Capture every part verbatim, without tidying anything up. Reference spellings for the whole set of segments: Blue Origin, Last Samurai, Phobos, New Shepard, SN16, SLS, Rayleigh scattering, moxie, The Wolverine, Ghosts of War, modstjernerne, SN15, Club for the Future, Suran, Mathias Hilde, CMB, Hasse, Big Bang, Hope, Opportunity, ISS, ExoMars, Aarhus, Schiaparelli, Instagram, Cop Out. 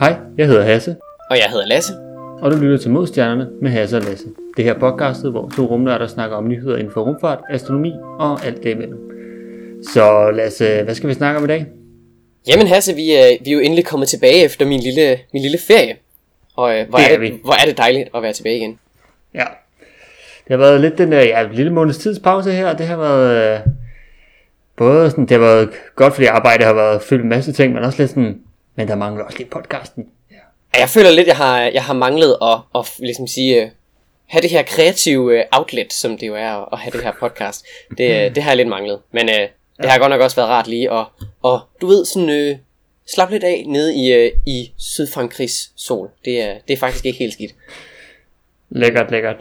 Hej, jeg hedder Hasse. Og jeg hedder Lasse. Og du lytter til Modstjernerne med Hasse og Lasse. Det her podcastet, hvor to rumnørder snakker om nyheder inden for rumfart, astronomi og alt det imellem. Så Lasse, hvad skal vi snakke om i dag? Jamen Hasse, vi er, vi er jo endelig kommet tilbage efter min lille, min lille ferie. Og øh, hvor, det er er det, hvor er det dejligt at være tilbage igen. Ja, det har været lidt den der ja, lille måneds tidspause her, og det har været... Øh, både sådan, det har været godt, fordi arbejdet har været fyldt en masse ting, men også lidt sådan... Men der mangler også lidt podcasten. Ja. Jeg føler lidt, jeg har, jeg har manglet at, at ligesom sige, have det her kreative outlet, som det jo er at have det her podcast. Det, det har jeg lidt manglet. Men øh, det ja. har godt nok også været rart lige at, og du ved, sådan, øh, slappe lidt af nede i, øh, i Sydfrankrigs sol. Det er, det er faktisk ikke helt skidt. Lækkert, lækkert.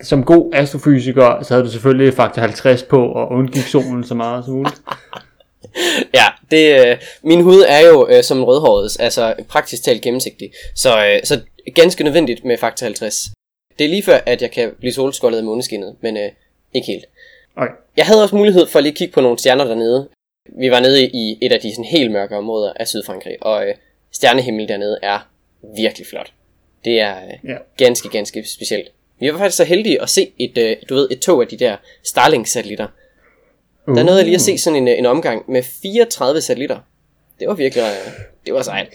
Som god astrofysiker, så havde du selvfølgelig faktor halvtreds på og undgik solen så meget som muligt. Ja, det, øh, min hud er jo øh, som rødhårets, altså praktisk talt gennemsigtig, så, øh, så ganske nødvendigt med faktor halvtreds. Det er lige før, at jeg kan blive solskoldet i måneskinnet, men øh, ikke helt. Okay. Jeg havde også mulighed for at lige kigge på nogle stjerner dernede. Vi var nede i et af de sådan, helt mørke områder af Sydfrankrig, og øh, stjernehimmel dernede er virkelig flot. Det er øh, yeah. ganske, ganske specielt. Vi var faktisk så heldige at se et, øh, du ved, et tog af de der Starlink-satellitter. Der nåede jeg lige at se sådan en, en omgang med fireogtredive satellitter. Det var virkelig, det var sejt.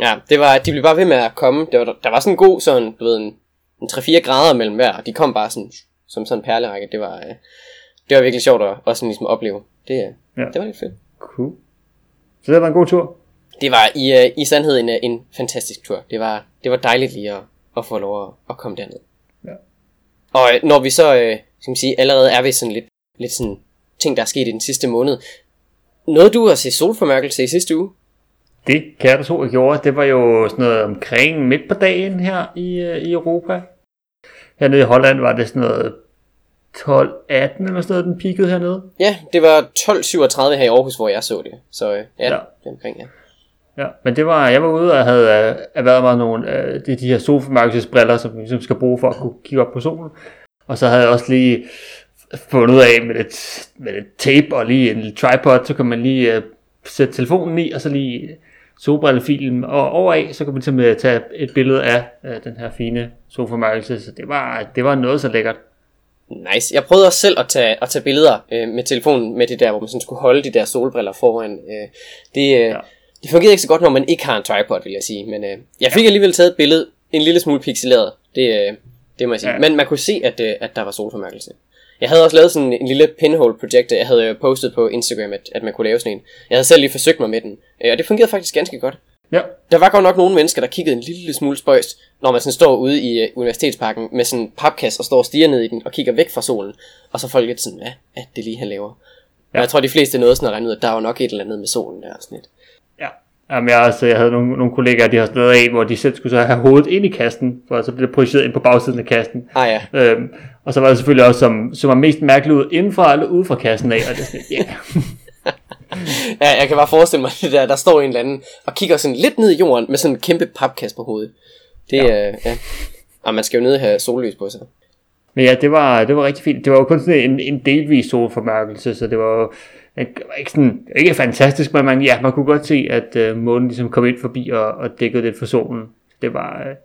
Ja, det var, de blev bare ved med at komme. Det var, der var sådan en god, sådan, du ved, en, en tre fire grader mellem hver, og de kom bare sådan, som sådan en perlerække. Det var, det var virkelig sjovt at også ligesom opleve. Det, ja. det var lidt fedt. Cool. Så det var en god tur? Det var i, i sandhed en, en fantastisk tur. Det var, det var dejligt lige at, at få lov at, at komme derned. Ja. Og når vi så, skal man sige, allerede er vi sådan lidt, lidt sådan, ting, der er sket i den sidste måned. Nåede du at se solformørkelse i sidste uge? Det kan jeg tro, jeg gjorde. Det var jo sådan noget omkring midt på dagen her i, i Europa. Hernede i Holland var det sådan noget tolv atten eller sådan noget, den peakede hernede. Ja, det var tolv syvogtredive her i Aarhus, hvor jeg så det. Så ja, ja. det er omkring, ja. Ja, men det var, jeg var ude og havde erhvervet mig nogle af de, de her solformørkelsesbriller, som man ligesom skal bruge for at kunne kigge op på solen. Og så havde jeg også lige... fundet ud af med et, med et tape og lige en tripod, så kan man lige uh, sætte telefonen i, og så lige solbrillefilen og overaf, så kan man simpelthen tage et billede af uh, den her fine solformørkelse, så det var, det var noget så lækkert. Nice. Jeg prøvede også selv at tage, at tage billeder øh, med telefonen, med det der, hvor man sådan skulle holde de der solbriller foran. Øh, det, øh, ja. det fungerede ikke så godt, når man ikke har en tripod, vil jeg sige, men øh, jeg fik ja. alligevel taget et billede, en lille smule pixeleret, det, øh, det må jeg sige. Ja. Men man kunne se, at, øh, at der var solformørkelse. Jeg havde også lavet sådan en lille pinhole projekt, jeg havde postet på Instagram, at, at man kunne lave sådan en. Jeg havde selv lige forsøgt mig med den, og det fungerede faktisk ganske godt. Ja. Der var godt nok nogle mennesker, der kiggede en lille smule spøjst, når man sådan står ude i uh, universitetsparken med sådan en papkasse og står og stiger ned i den og kigger væk fra solen. Og så folk lidt sådan, hvad er det lige, han laver? Ja. Og jeg tror, de fleste nåede sådan at regne ud, at der var nok et eller andet med solen der og sådan lidt. Ja. Jamen, jeg, altså, jeg havde nogle, nogle kollegaer, de har sådan noget af, hvor de selv skulle så have hovedet ind i kasten, for så blev det projiceret ind på bagsiden af kasten. Ah, ja. øhm, og så var det selvfølgelig også, som, som var mest mærkeligt ud indenfra eller ude fra kasten af, og det er sådan, yeah. Ja, jeg kan bare forestille mig det der, der står en eller anden og kigger sådan lidt ned i jorden med sådan en kæmpe papkasse på hovedet. Det ja. Øh, ja. Og man skal jo ned og have sollys på sig. Men ja, det var, det var rigtig fint. Det var jo kun sådan en, en delvis solformørkelse, så det var jo... Det var ikke, sådan, ikke fantastisk, men man, ja, man kunne godt se, at øh, månen ligesom kom ind forbi og, og dækkede lidt for solen. Det var, øh,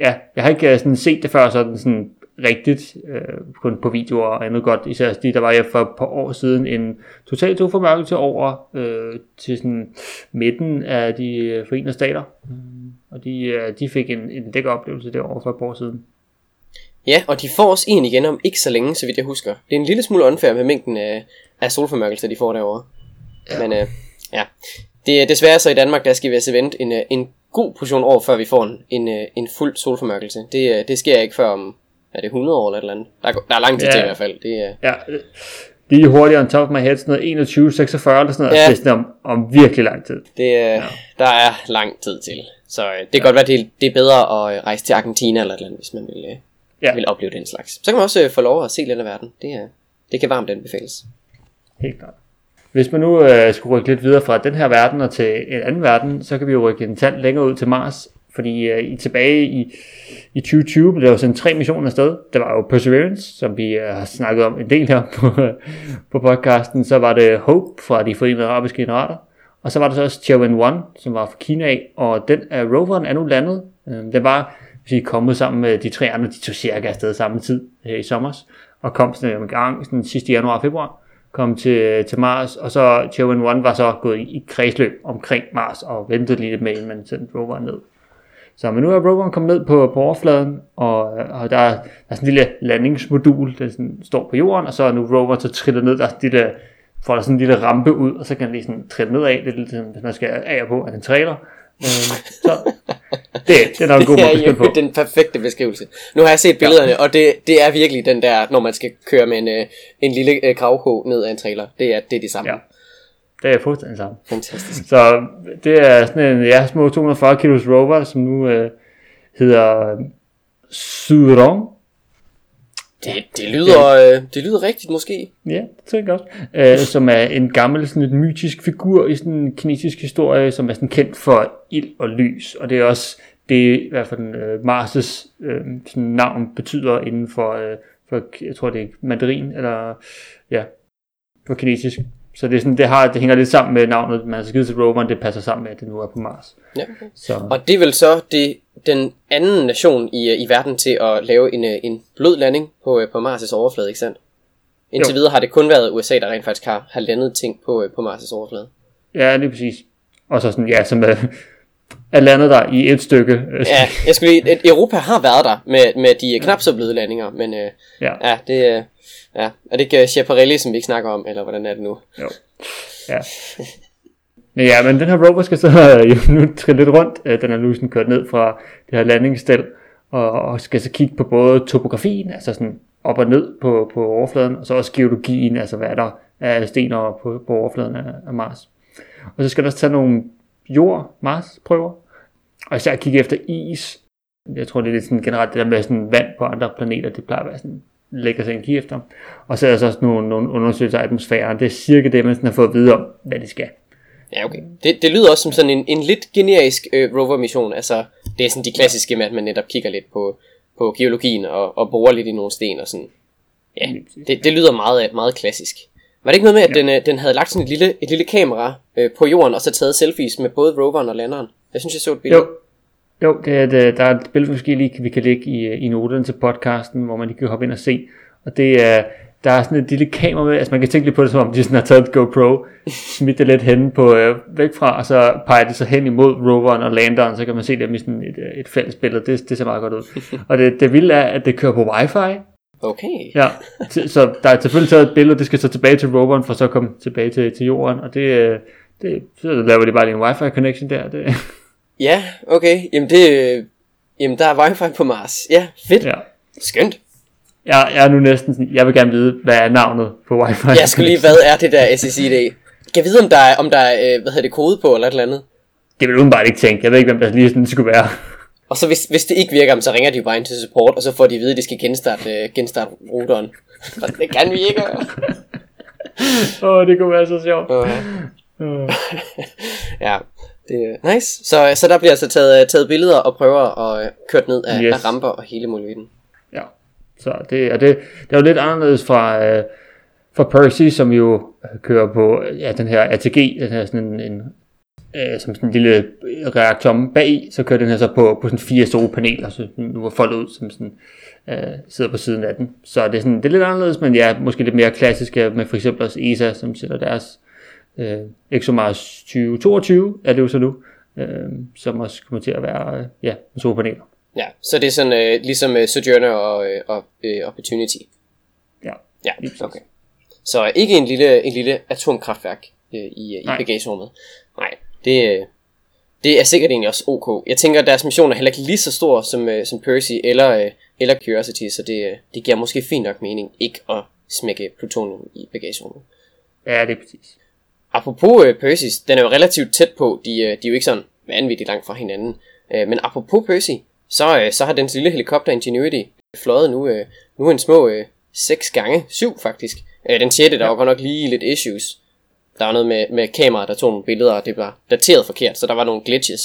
ja, jeg har ikke sådan set det før sådan, sådan rigtigt, øh, kun på videoer og andet godt. Især fordi der var jeg for et par år siden en total solformørkelse over øh, til sådan midten af de øh, Forenede Stater. Mm. Og de, øh, de fik en, en dækkeoplevelse derovre for et par år siden. Ja, og de får også en igen om ikke så længe, så vidt jeg husker. Det er en lille smule unfair med mængden af, af solformørkelser, de får derovre. Ja. Men øh, ja, det er desværre så i Danmark, der skal vi altså vente en, en god portion år, før vi får en, en, en fuld solformørkelse. Det, det sker ikke før om, er det hundrede år eller et eller andet? Der er, der er lang tid ja. til i hvert fald. Det, øh... Ja, lige hurtigere on top of my head, sådan noget enogtyve seksogfyrre eller sådan noget, ja. altså, det er om, om virkelig lang tid. Det, øh, ja. Der er lang tid til, så øh, det kan ja. godt være, det, det er bedre at rejse til Argentina eller et eller andet, hvis man vil... Øh. Ja. vil opleve den slags. Så kan man også øh, få lov at se lidt af verden. Det, øh, det kan varmt anbefales. Helt klart. Hvis man nu øh, skulle rykke lidt videre fra den her verden og til en anden verden, så kan vi jo rykke en tand længere ud til Mars. Fordi øh, i, tilbage i, i tyve tyve blev der jo sendt tre missioner afsted. Der var jo Perseverance, som vi øh, har snakket om en del her på, øh, på podcasten. Så var det Hope fra de Forenede Arabiske Emirater. Og så var der så også Tianwen et, som var fra Kina af. Og den af roveren er nu landet. Øh, den var sige, kommet sammen med de tre andre. De tog cirka afsted samme tid her i sommer. Og kom sådan en gang sådan sidste januar og februar. Kom til, til Mars, og så Chang'e One var så gået i, i kredsløb omkring Mars og ventede lige lidt med, inden man sendte roveren ned. Så men nu er roveren kommet ned på, på overfladen, og, og der, er, der er sådan en lille landingsmodul, der sådan står på jorden, og så er nu roveren så triller ned, der er lille, får der sådan en lille rampe ud, og så kan den lige sådan trille nedad, det er lidt, hvis man skal af og på, at den trailer. Så det, det er, en god det er jo på. Den perfekte beskrivelse. Nu har jeg set billederne, ja. Og det, det er virkelig den der, når man skal køre med en, en lille gravhå ned ad en trailer. Det er, det er de samme, ja. Det er fuldstændig samme. Fantastisk. Så det er sådan en, ja, små to hundrede og fyrre kilos rover, som nu øh, hedder Suran. Det, det, lyder, øh, det lyder rigtigt måske. Ja, det tror jeg godt. Æ, som er en gammel, sådan et mytisk figur i sådan en kinesisk historie, som er sådan kendt for ild og lys. Og det er også det, i hvert fald øh, Mars' øh, sådan navn betyder inden for, øh, for, jeg tror det er mandarin, eller ja, på kinesisk. Så det, er sådan, det, har, det hænger lidt sammen med navnet, man har skidt til roveren, det passer sammen med, at det nu er på Mars. Ja, okay. Så. Og det er vel så det, den anden nation i, i verden til at lave en, en blød landing på, på Mars' overflade, ikke sandt? Indtil jo. videre har det kun været U S A, der rent faktisk har, har landet ting på, på Mars' overflade. Ja, lige præcis. Og så sådan, ja, som er, er landet der i et stykke. Ja, jeg skulle lige, Europa har været der med, med de knap så bløde landinger, men øh, ja. ja, det... Ja, er det ikke Schiaparelli, som vi ikke snakker om, eller hvordan er det nu? Jo, ja. Ja, men den her rover skal så jo nu trille lidt rundt. Den er nu sådan kørt ned fra det her landingsstel, og skal så kigge på både topografien, altså sådan op og ned på, på overfladen, og så også geologien, altså hvad der er sten og på, på overfladen af, af Mars. Og så skal der også tage nogle jord-Mars-prøver, og især kigge efter is. Jeg tror, det er lidt sådan generelt det der med sådan vand på andre planeter, det plejer at være sådan... lægger sig en kig efter. Og så er der så også nogle, nogle undersøgelser af atmosfæren. Det er cirka det, man sådan har fået at vide om, hvad det skal. Ja, okay. Det, det lyder også som sådan en, en lidt generisk øh, rover-mission. Altså, det er sådan de klassiske med, at man netop kigger lidt på, på geologien og, og borer lidt i nogle sten og sådan. Ja, det, det lyder meget, meget klassisk. Var det ikke noget med, at ja. den, øh, den havde lagt sådan et lille, et lille kamera øh, på jorden, og så taget selfies med både roveren og landeren? Jeg synes, jeg så et billede. Jo. Jo, det er et, der er et billede, måske lige, vi kan lægge i, i noterne til podcasten, hvor man lige kan hoppe ind og se. Og det er, der er sådan et lille kamera med, altså man kan tænke lidt på det, som om de sådan har taget et GoPro, smidt det lidt henne på, øh, væk fra, og så peger det så hen imod roveren og landeren, så kan man se dem i sådan et, et fælles billede. Det, det ser meget godt ud. Og det, det vilde er, at det kører på wifi. Okay. Ja, t- så der er selvfølgelig taget et billede, det skal så tilbage til roveren, for så komme tilbage til, til jorden, og det, det, så laver de bare lige en wifi-connection der, det... Ja, okay. Jamen, det, jamen der er wifi på Mars. Ja, fedt. Ja. Skønt. Ja, jeg er nu næsten sådan, jeg vil gerne vide, hvad er navnet på wifi? Jeg skulle lige, hvad er det der S S I D? Kan vide, om der er, om der er hvad hedder det, kode på eller et eller andet? Det vil udenbart ikke tænke. Jeg ved ikke, hvem der lige sådan skulle være. Og så hvis, hvis det ikke virker, så ringer de jo bare ind til support, og så får de at vide, at de skal genstarte, genstarte routeren. Det kan vi ikke. Åh, oh, det kunne være så sjovt. Okay. Oh. Ja. Det er nice. Så, så der bliver altså taget, taget billeder og prøver og kørt ned af, yes. af ramper og hele muligheden. Ja, så det, og det, det er jo lidt anderledes fra, øh, fra Percy, som jo kører på ja, den her R T G, den her sådan en, en, øh, som sådan en lille reaktor bagi, så kører den her så på, på sådan fire store paneler, så nu er foldet ud, som sådan, øh, sidder på siden af den. Så det er, sådan, det er lidt anderledes, men ja, måske lidt mere klassisk med for eksempel også E S A, som sætter deres... Øh, ExoMars tyve toogtyve er det jo så nu, øh, som også kommer til at være øh, ja, solpaneler. Ja, så det er sådan øh, ligesom øh, Sojourner og, øh, og øh, Opportunity. Ja, ja, okay. Så ikke en lille, en lille atomkraftværk øh, i, i bagagerummet. Nej, det, det er sikkert egentlig også ok. Jeg tænker, at deres mission er heller ikke lige så stor som, øh, som Percy eller, øh, eller Curiosity, så det, det giver måske fint nok mening ikke at smække plutonium i bagagerummet. Ja, det er præcis. Apropos øh, Perseus, den er jo relativt tæt på, de, øh, de er jo ikke sådan vanvittigt langt fra hinanden, øh, men apropos Percy, så, øh, så har den lille helikopter Ingenuity fløjet nu, øh, nu en små øh, seks gange, syv faktisk. Øh, den sjette, der var godt nok lige lidt issues. Der var noget med, med kameraet, der tog nogle billeder, og det var dateret forkert, så der var nogle glitches.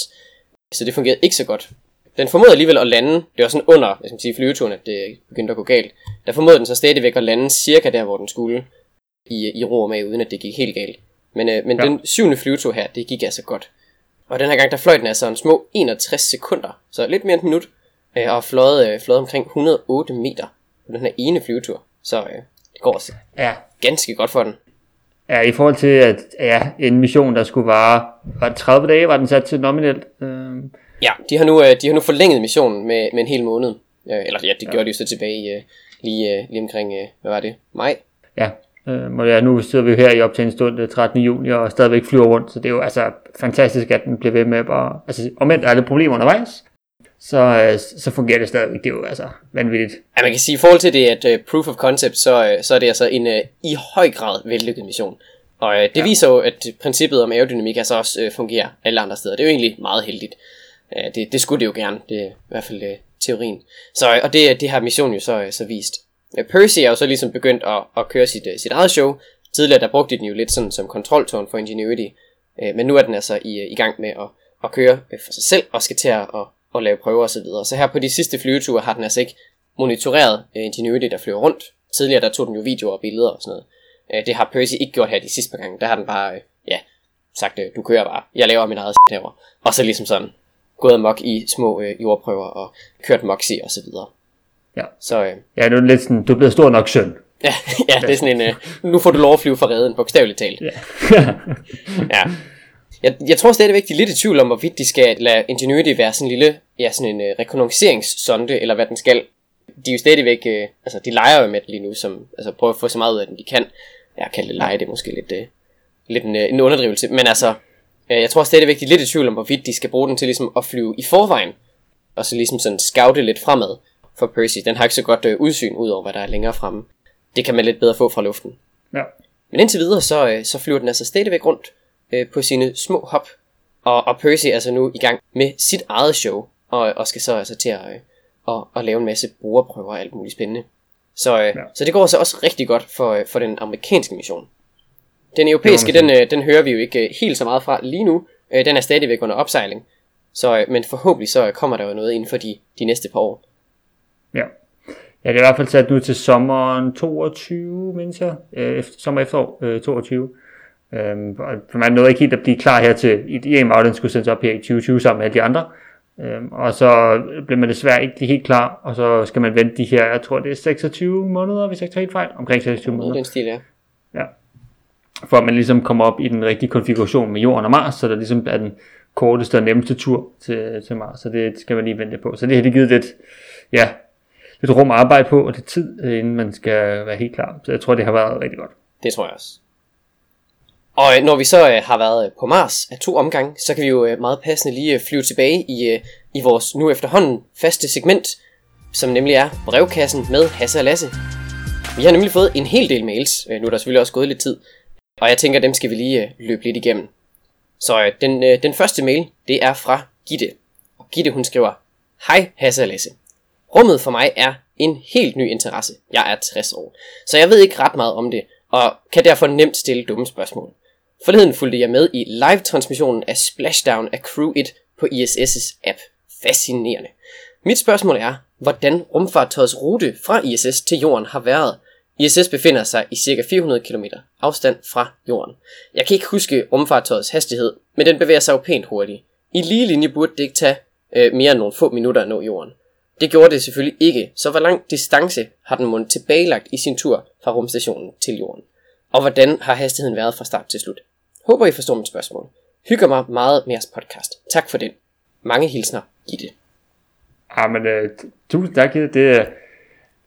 Så det fungerede ikke så godt. Den formåede alligevel at lande, det var sådan under, jeg skal sige, flyveturen, at det begyndte at gå galt. Der formåede den så stadigvæk at lande cirka der, hvor den skulle i, i ro og mag, uden at det gik helt galt. Men, øh, men ja. Den syvende flyvetur her, det gik altså godt. Og den her gang, der fløj den altså en små enogtres sekunder, så lidt mere end et minut, øh, og fløjede, øh, fløjede omkring hundrede og otte meter på den her ene flyvetur. Så øh, det går altså ja. ganske godt for den. Ja, i forhold til, at ja, en mission, der skulle vare, var det tredive dage, var den sat til nominelt? Øh... Ja, de har, nu, de har nu forlænget missionen med, med en hel måned. Eller ja, det ja. gjorde de jo så tilbage lige, lige omkring, hvad var det, maj? Ja, øh, nu sidder vi jo her i op til en stund trettende juni og stadigvæk flyver rundt, så det er jo altså fantastisk, at den bliver ved med at... Altså, omvendt er alle problemer undervejs, så, så fungerer det stadigvæk. Det er jo altså vanvittigt. Ja, man kan sige, i forhold til det, at uh, proof of concept, så, uh, så er det altså en uh, i høj grad vellykket mission. Og uh, det ja. viser jo, at princippet om aerodynamik altså også uh, fungerer alle andre steder. Det er jo egentlig meget heldigt. Uh, det, det skulle det jo gerne, det er i hvert fald uh, teorien. Så, uh, og det, det har missionen jo så, uh, så vist. Uh, Percy er jo så ligesom begyndt at, at køre sit, uh, sit eget show. Tidligere der brugte de den jo lidt sådan som kontroltårn for Ingenuity. Uh, men nu er den altså i, uh, i gang med at, at køre uh, for sig selv og skal til at... og lave prøver osv. Så, så her på de sidste flyveture har den altså ikke monitoreret uh, Ingenuity, der flyver rundt. Tidligere der tog den jo videoer og billeder og sådan noget. Uh, det har Percy ikke gjort her de sidste par gange. Der har den bare, uh, ja, sagt, uh, du kører bare. Jeg laver min eget s*** herovre. Og så ligesom sådan, gået amok i små uh, jordprøver og kørt moxie og så videre. Ja, så, uh, ja, nu er det lidt sådan, du bliver stor nok søn. ja, ja, det er sådan en, uh, nu får du lov at flyve fra reden, bogstaveligt talt. Ja. ja. Jeg, jeg tror stadigvæk, de er lidt i tvivl om, hvorvidt de skal lade Ingenuity være sådan en lille, ja, sådan en øh, rekognosceringssonde, eller hvad den skal. De er jo stadigvæk, øh, altså de leger jo med det lige nu, som, altså prøver at få så meget ud af den, de kan. Jeg kan lege det er måske lidt, øh, lidt en, øh, en underdrivelse, men altså, øh, jeg tror stadigvæk, de er lidt i tvivl om, hvorvidt de skal bruge den til ligesom at flyve i forvejen, og så ligesom sådan scoute lidt fremad for Percy. Den har ikke så godt øh, udsyn ud over, hvad der er længere fremme. Det kan man lidt bedre få fra luften. Ja. Men indtil videre, så, øh, så flyver den altså stadigvæk rundt på sine små hop, og, og Percy er altså nu i gang med sit eget show, og, og skal så altså til at og, og lave en masse brugerprøver og alt muligt spændende. Så, ja. så det går så også rigtig godt for, for den amerikanske mission. Den europæiske, den, den hører vi jo ikke helt så meget fra lige nu. Den er stadigvæk under opsejling, så, men forhåbentlig så kommer der jo noget inden for de, de næste par år. Ja. Ja, det er i hvert fald sat nu til sommeren toogtyve, mens jeg, øh, efter, sommer efterår øh, toogtyve. Øhm, for man nåede ikke helt at blive klar her til i E M A, og den skulle sendes op her i tyve tyve sammen med alle de andre, øhm, og så blev man desværre ikke helt klar, og så skal man vente de her, jeg tror det er seksogtyve måneder, hvis jeg ikke tager helt fejl, omkring seksogtyve måneder, den stil, ja. Ja. For at man ligesom kommer op i den rigtige konfiguration med Jorden og Mars, så der ligesom er den korteste og nemmeste tur til, til Mars, så det skal man lige vente på, så det har det givet lidt, ja, lidt rum at arbejde på, og det er tid, inden man skal være helt klar, så jeg tror det har været rigtig godt. Det tror jeg også. Og når vi så øh, har været på Mars af to omgange, så kan vi jo øh, meget passende lige øh, flyve tilbage i, øh, i vores nu efterhånden faste segment, som nemlig er brevkassen med Hasse og Lasse. Vi har nemlig fået en hel del mails, øh, nu er der selvfølgelig også gået lidt tid, og jeg tænker, dem skal vi lige øh, løbe lidt igennem. Så øh, den, øh, den første mail, det er fra Gitte. Og Gitte, hun skriver: Hej Hasse og Lasse. Rummet for mig er en helt ny interesse. Jeg er tres år, så jeg ved ikke ret meget om det, og kan derfor nemt stille dumme spørgsmål. Forleden fulgte jeg med i live-transmissionen af Splashdown af Crew et på I S S' app. Fascinerende. Mit spørgsmål er, hvordan rumfartøjets rute fra I S S til Jorden har været. I S S befinder sig i ca. fire hundrede kilometer afstand fra Jorden. Jeg kan ikke huske rumfartøjets hastighed, men den bevæger sig jo pænt hurtigt. I lige linje burde det ikke tage øh, mere end nogle få minutter at nå Jorden. Det gjorde det selvfølgelig ikke, så hvor lang distance har den måned tilbagelagt i sin tur fra rumstationen til Jorden? Og hvordan har hastigheden været fra start til slut? Håber I forstår mit spørgsmål. Hygger mig meget med jeres podcast. Tak for den. Mange hilsner, Gitte. Jamen, øh, tusind tak, Gitte. Det, øh,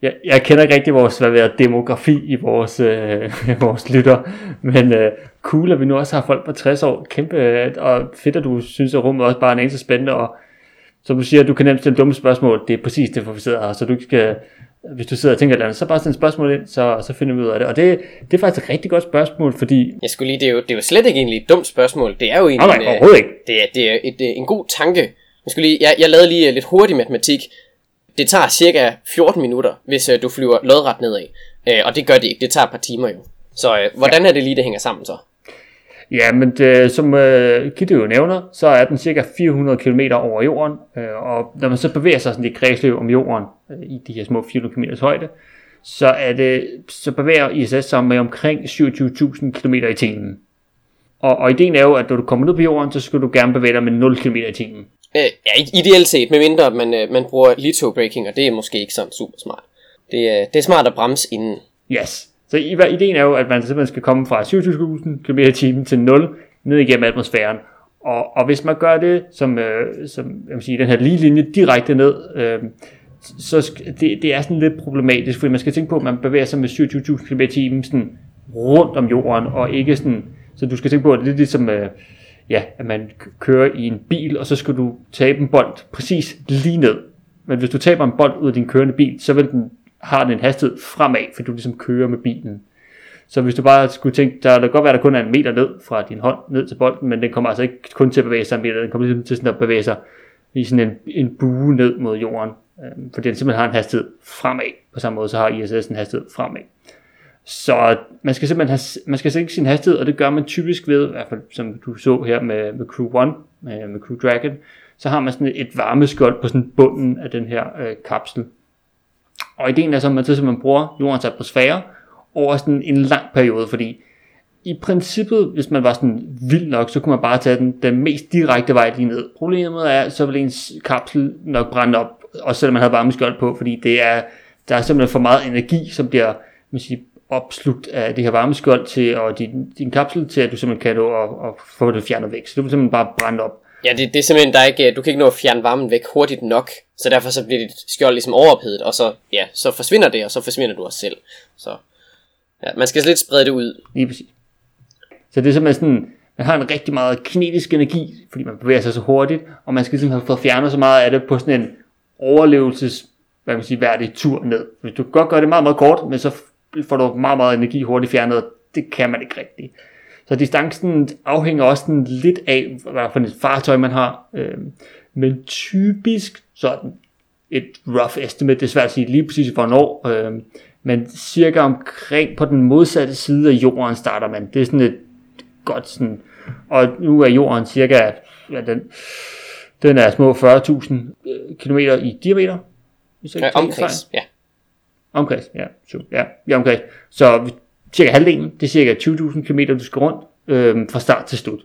jeg, jeg kender ikke rigtig vores, hvad ved, demografi i vores, øh, vores lytter, men øh, cool, at vi nu også har folk på tres år. Kæmpe, øh, og fedt, at du synes, at rummet også bare er en eneste spændende, og som du siger, du kan nemt stille dumme spørgsmål. Det er præcis det, hvor vi sidder her, så du skal... Hvis du sidder og tænker et eller andet, så bare send spørgsmål ind, så, så finder vi ud af det. Og det, det er faktisk et rigtig godt spørgsmål, fordi... Jeg skulle lige, det er jo, det er jo slet ikke egentlig et dumt spørgsmål. Det er jo egentlig... Nej, nej, overhovedet ikke. Det er, det er et, en god tanke. Jeg, skulle lige, jeg, jeg lavede lige lidt hurtig matematik. Det tager cirka fjorten minutter, hvis du flyver lodret nedad. Og det gør det ikke. Det tager et par timer jo. Så hvordan er det lige, det hænger sammen så? Ja, men det, som øh, Gitte jo nævner, så er den cirka fire hundrede kilometer over jorden, øh, og når man så bevæger sig sådan et kredsløb om jorden øh, i de her små fire hundrede kilometer højde, så, er det, så bevæger I S S sig med omkring syvogtyve tusind kilometer i timen. Og, og ideen er jo, at når du kommer ned på jorden, så skal du gerne bevæge dig med nul kilometer i timen. Øh, ja, ideelt set, medmindre at man, øh, man bruger litho-braking, og det er måske ikke sådan super smart. Det, øh, det er smart at bremse inden. Yes. Så ideen er jo, at man simpelthen skal komme fra syvogtyve tusind kilometer i timen til nul ned igennem atmosfæren. Og, og hvis man gør det, som, øh, som jeg vil sige, den her lige linje direkte ned, øh, så sk- det, det er sådan lidt problematisk, fordi man skal tænke på, at man bevæger sig med syvogtyve tusind kilometer i timen sådan rundt om jorden, og ikke sådan, så du skal tænke på, at det er ligesom, øh, ja, at man kører i en bil, og så skal du tabe en bold præcis lige ned. Men hvis du taber en bold ud af din kørende bil, så vil den har den en hastighed fremad, fordi du ligesom kører med bilen. Så hvis du bare skulle tænke, der kan godt være, der kun er en meter ned fra din hånd ned til bolden, men den kommer altså ikke kun til at bevæge sig en meter, den kommer ligesom til sådan at bevæge sig i sådan en, en bue ned mod jorden, øh, fordi den simpelthen har en hastighed fremad. På samme måde så har I S S en hastighed fremad. Så man skal simpelthen have, man skal sænke sin hastighed, og det gør man typisk ved, i hvert fald som du så her med, med Crew et, med, med Crew Dragon, så har man sådan et varmeskjold på sådan bunden af den her øh, kapsel. Og ideen er så, at man simpelthen bruger jordens atmosfære over sådan en lang periode, fordi i princippet, hvis man var sådan vild nok, så kunne man bare tage den, den mest direkte vej lige ned. Problemet er, så vil ens kapsel nok brænde op, også selvom man havde varmeskjold på, fordi det er, der er simpelthen for meget energi, som bliver man siger, opslugt af det her varmeskjold til, og din, din kapsel til, at du simpelthen kan nå og, og få det fjernet væk. Så du vil simpelthen bare brænde op. Ja, det, det er simpelthen, der ikke, du kan ikke nå at fjerne varmen væk hurtigt nok, så derfor så bliver dit skjold ligesom overophedet, og så, ja, så forsvinder det, og så forsvinder du også selv. Så ja, man skal lidt sprede det ud. Lige præcis. Så det er simpelthen sådan, man har en rigtig meget kinetisk energi, fordi man bevæger sig så hurtigt, og man skal simpelthen have fået fjernet så meget af det på sådan en overlevelses, hvad man siger, værdig tur ned. Hvis du kan godt gøre det meget, meget kort, men så får du meget, meget energi hurtigt fjernet, og det kan man ikke rigtigt. Så distancen afhænger også lidt af, hvad for et fartøj man har. Men typisk sådan et rough estimate, det er svært at sige lige præcis hvornår, men cirka omkring på den modsatte side af jorden starter man. Det er sådan et godt sådan, og nu er jorden cirka, ja, den, den er små fyrre tusind kilometer i diameter. Ja, omkreds, ja. Omkreds, ja. Ja, ja omkreds. Så cirka halvdelen, det er cirka tyve tusind kilometer, du skal rundt øh, fra start til slut.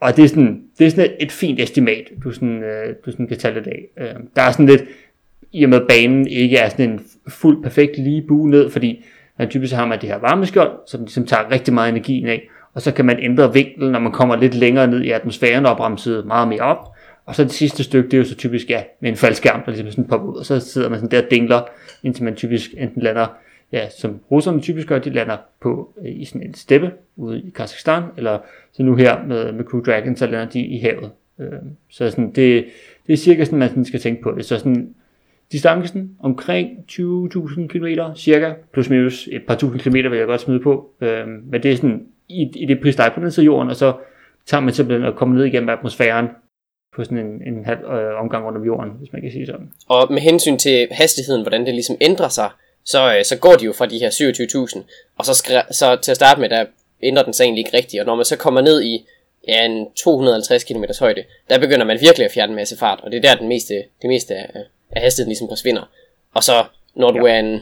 Og det er sådan, det er sådan et fint estimat, du, sådan, øh, du sådan kan tage lidt af. Øh, der er sådan lidt, i og med banen ikke er sådan en fuld perfekt lige bue ned, fordi man typisk har man det her varmeskjold, som ligesom tager rigtig meget energi af, og så kan man ændre vinklen, når man kommer lidt længere ned i atmosfæren og bremser meget mere op. Og så det sidste stykke, det er jo så typisk, ja, med en faldskærm, der ligesom sådan popper ud, og så sidder man sådan der og dingler, indtil man typisk enten lander, ja, som russerne typisk gør, de lander på øh, i sådan en steppe ude i Kazakhstan, eller så nu her med, med Crew Dragon, så lander de i havet. Øh, så sådan, det, det er cirka sådan, man sådan skal tænke på det. Så sådan, distancen omkring tyve tusind kilometer, cirka, plus minus et par tusind kilometer, vil jeg godt smide på. Øh, men det er sådan, i, i det prisleje på den side af jorden, og så tager man simpelthen og kommer ned igennem atmosfæren, på sådan en, en halv øh, omgang rundt om jorden, hvis man kan sige sådan. Og med hensyn til hastigheden, hvordan det ligesom ændrer sig, Så, så går de jo fra de her syvogtyve tusind, og så, skre- så til at starte med, der ændrer den sig egentlig ikke rigtigt, og når man så kommer ned i ja, en to hundrede og halvtreds kilometer højde, der begynder man virkelig at fjerne en masse fart, og det er der den meste, det meste af, af hastigheden ligesom forsvinder. Og så når du ja. er en,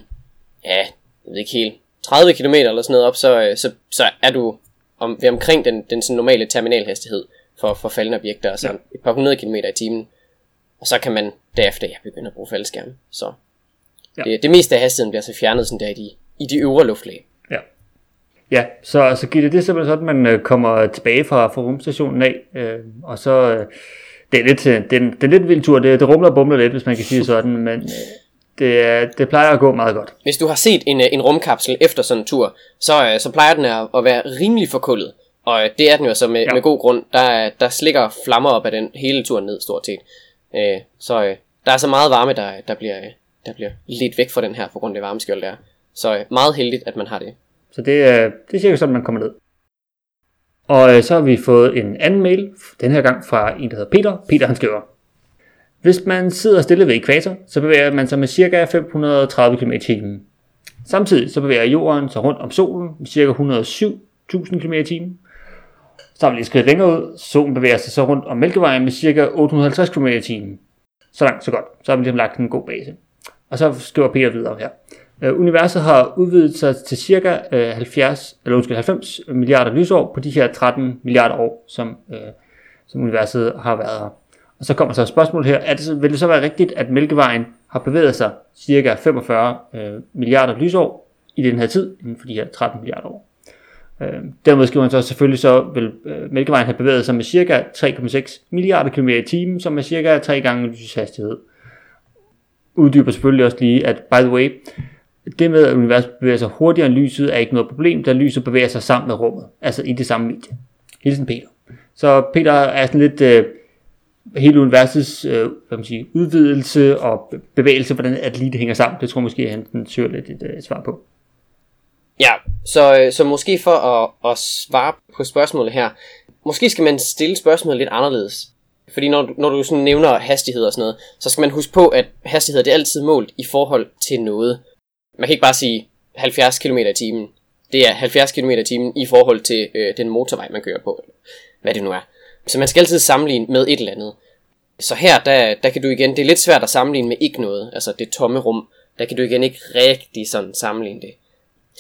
ja, jeg ved ikke helt, tredive kilometer eller sådan noget op, så, så, så er du om, ved omkring den, den sådan normale terminalhastighed for, for faldende objekter, og så ja. et par hundrede kilometer i timen, og så kan man derefter ja, begynde at bruge faldskærme, så... Ja. Det, det meste af hastigheden bliver så fjernet sådan der i de, i de øvre luftlag. Ja, ja så, så giver det, det simpelthen sådan, at man kommer tilbage fra, fra rumstationen af, øh, og så, øh, det er lidt, det er, det er lidt en vild tur, det, det rumler og bumler lidt, hvis man kan sige sådan, men det, det plejer at gå meget godt. Hvis du har set en, en rumkapsel efter sådan en tur, så, så plejer den at være rimelig forkullet, og det er den jo så med, ja. med god grund, der, der slikker flammer op af den hele turen ned stort set. Øh, så øh, der er så meget varme, der, der bliver... Øh, der bliver lidt væk fra den her, på grund af varmeskjold der. Så meget heldigt, at man har det. Så det, det er cirka sådan, man kommer ned. Og så har vi fået en anden mail, den her gang fra en, der hedder Peter. Peter, han skriver: hvis man sidder stille ved ækvator, så bevæger man sig med cirka fem hundrede og tredive kilometer i timen. Samtidig så bevæger jorden sig rundt om solen med cirka et hundrede og syv tusind kilometer i timen. Så har vi lige skridt længere ud. Solen bevæger sig så rundt om Mælkevejen med ca. otte hundrede og halvtreds kilometer i timen. Så langt, så godt. Så har vi ligesom lagt en god base. Og så skriver Peter videre her. Øh, universet har udvidet sig til ca. halvfjerds, eller halvfems milliarder lysår på de her tretten milliarder år, som, øh, som universet har været her. Og så kommer så et spørgsmål her. Er det, vil det så være rigtigt, at Mælkevejen har bevæget sig ca. femogfyrre milliarder lysår i den her tid, inden for de her tretten milliarder år? Øh, dermed skriver han så selvfølgelig, så vil øh, Mælkevejen have bevæget sig med ca. tre komma seks milliarder kilometer i timen, som er ca. tre gange lyshastighed. Uddyber selvfølgelig også lige, at by the way, det med at universet bevæger sig hurtigere end lyset er ikke noget problem, da lyset bevæger sig sammen med rummet, altså i det samme medie. Hilsen Peter. Så Peter er sådan lidt øh, hele universets øh, hvad man siger, udvidelse og bevægelse, hvordan at lige det hænger sammen. Det tror jeg måske, han den søger lidt et, et svar på. Ja, så, så måske for at, at svare på spørgsmålet her, måske skal man stille spørgsmålet lidt anderledes. Fordi når, når du sådan nævner hastighed og sådan noget, så skal man huske på, at hastighed det er altid målt i forhold til noget. Man kan ikke bare sige halvfjerds kilometer i timen. Det er halvfjerds kilometer i timen i forhold til øh, den motorvej, man kører på. Hvad det nu er. Så man skal altid sammenligne med et eller andet. Så her, der, der kan du igen, det er lidt svært at sammenligne med ikke noget. Altså det tomme rum, der kan du igen ikke rigtig sådan sammenligne det.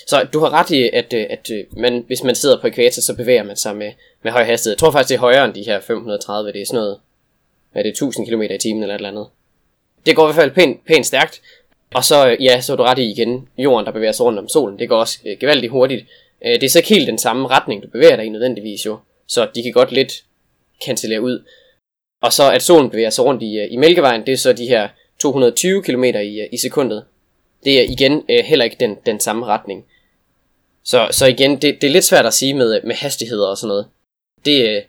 Så du har ret i, at, at man, hvis man sidder på ekvator, så bevæger man sig med, med høj hastighed. Jeg tror faktisk, det er højere end de her fem hundrede og tredive. Det er sådan noget, hvad er det, tusind kilometer i timen eller et eller andet. Det går i hvert fald pænt, pænt stærkt. Og så, ja, så er du ret i igen, jorden, der bevæger sig rundt om solen. Det går også øh, gevaldigt hurtigt. Øh, det er så ikke helt den samme retning, du bevæger dig i nødvendigvis jo. Så de kan godt lidt cancellere ud. Og så, at solen bevæger sig rundt i, i Mælkevejen, det er så de her to hundrede og tyve kilometer i sekundet. Det er igen øh, heller ikke den, den samme retning. Så, så igen, det, det er lidt svært at sige med, med hastigheder og sådan noget. Det, øh,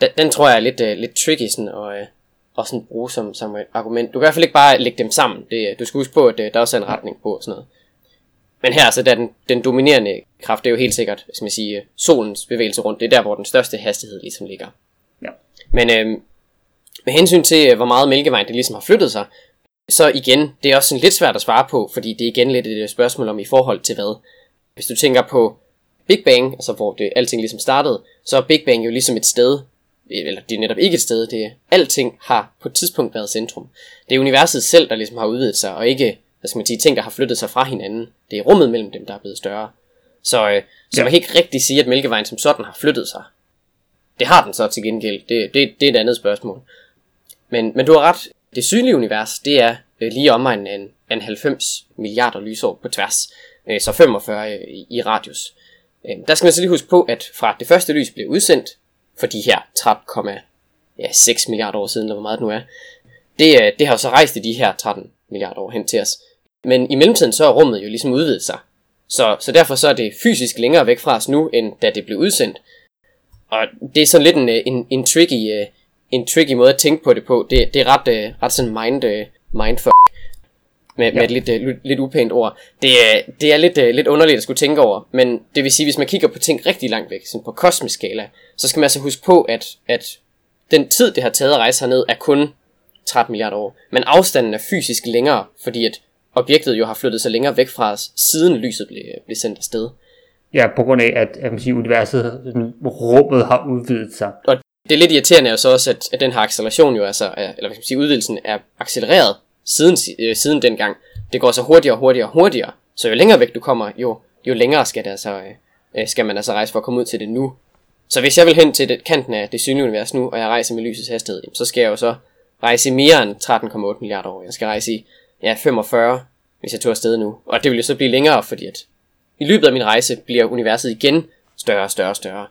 den, den tror jeg er lidt, øh, lidt tricky sådan, og, øh, og sådan bruge som, som et argument. Du kan i hvert fald ikke bare lægge dem sammen. Det, du skal huske på, at øh, der også er en retning på og sådan noget. Men her så der den, den dominerende kraft, det er jo helt sikkert, hvis man siger, solens bevægelse rundt. Det er der, hvor den største hastighed ligesom ligger. Ja. Men øh, med hensyn til, hvor meget Mælkevejen det ligesom har flyttet sig, så igen, det er også sådan lidt svært at svare på, fordi det er igen lidt et spørgsmål om i forhold til hvad. Hvis du tænker på Big Bang, altså hvor det, alting ligesom startede, så er Big Bang jo ligesom et sted, eller det er netop ikke et sted, det er, alting har på et tidspunkt været centrum. Det er universet selv, der ligesom har udvidet sig, og ikke, hvad skal man sige, ting, der har flyttet sig fra hinanden. Det er rummet mellem dem, der er blevet større. Så, øh, så ja. Man kan ikke rigtig sige, at Mælkevejen som sådan har flyttet sig. Det har den så til gengæld, det, det, det er et andet spørgsmål. Men, men du har ret. Det synlige univers, det er øh, lige omegnen af, af halvfems milliarder lysår på tværs, øh, så femogfyrre øh, i radius. Øh, der skal man så lige huske på, at fra det første lys blev udsendt, for de her tretten komma seks milliarder år siden, eller hvor meget det nu er, det, øh, det har jo så rejst i de her tretten milliarder år hen til os. Men i mellemtiden så er rummet jo ligesom udvidet sig, så, så derfor så er det fysisk længere væk fra os nu, end da det blev udsendt. Og det er sådan lidt en, en, en tricky... Øh, En tricky måde at tænke på det på. Det, det er ret, øh, ret sådan mind, øh, mindfuck med, ja. med et lidt, øh, lidt upænt ord. Det, øh, det er lidt, øh, lidt underligt at skulle tænke over. Men det vil sige, at hvis man kigger på ting rigtig langt væk, sådan på kosmisk skala, så skal man altså huske på, at, at den tid, det har taget at rejse herned, er kun tretten milliarder år. Men afstanden er fysisk længere, fordi at objektet jo har flyttet sig længere væk fra os, siden lyset blev, blev sendt afsted. Ja, på grund af, at, at man siger, universet, rummet har udvidet sig. Og det er lidt irriterende jo så også, at, at den her acceleration jo altså, er, eller hvad skal man sige, udvidelsen er accelereret siden, øh, siden dengang. Det går så hurtigere og hurtigere og hurtigere, så jo længere væk du kommer, jo, jo længere skal, det altså, øh, skal man altså rejse for at komme ud til det nu. Så hvis jeg vil hen til det, kanten af det synlige univers nu, og jeg rejser med lysets hastighed, så skal jeg jo så rejse i mere end tretten komma otte milliarder år. Jeg skal rejse i ja, femogfyrre, hvis jeg tog afsted nu. Og det vil jo så blive længere, fordi at i løbet af min rejse bliver universet igen større og større og større.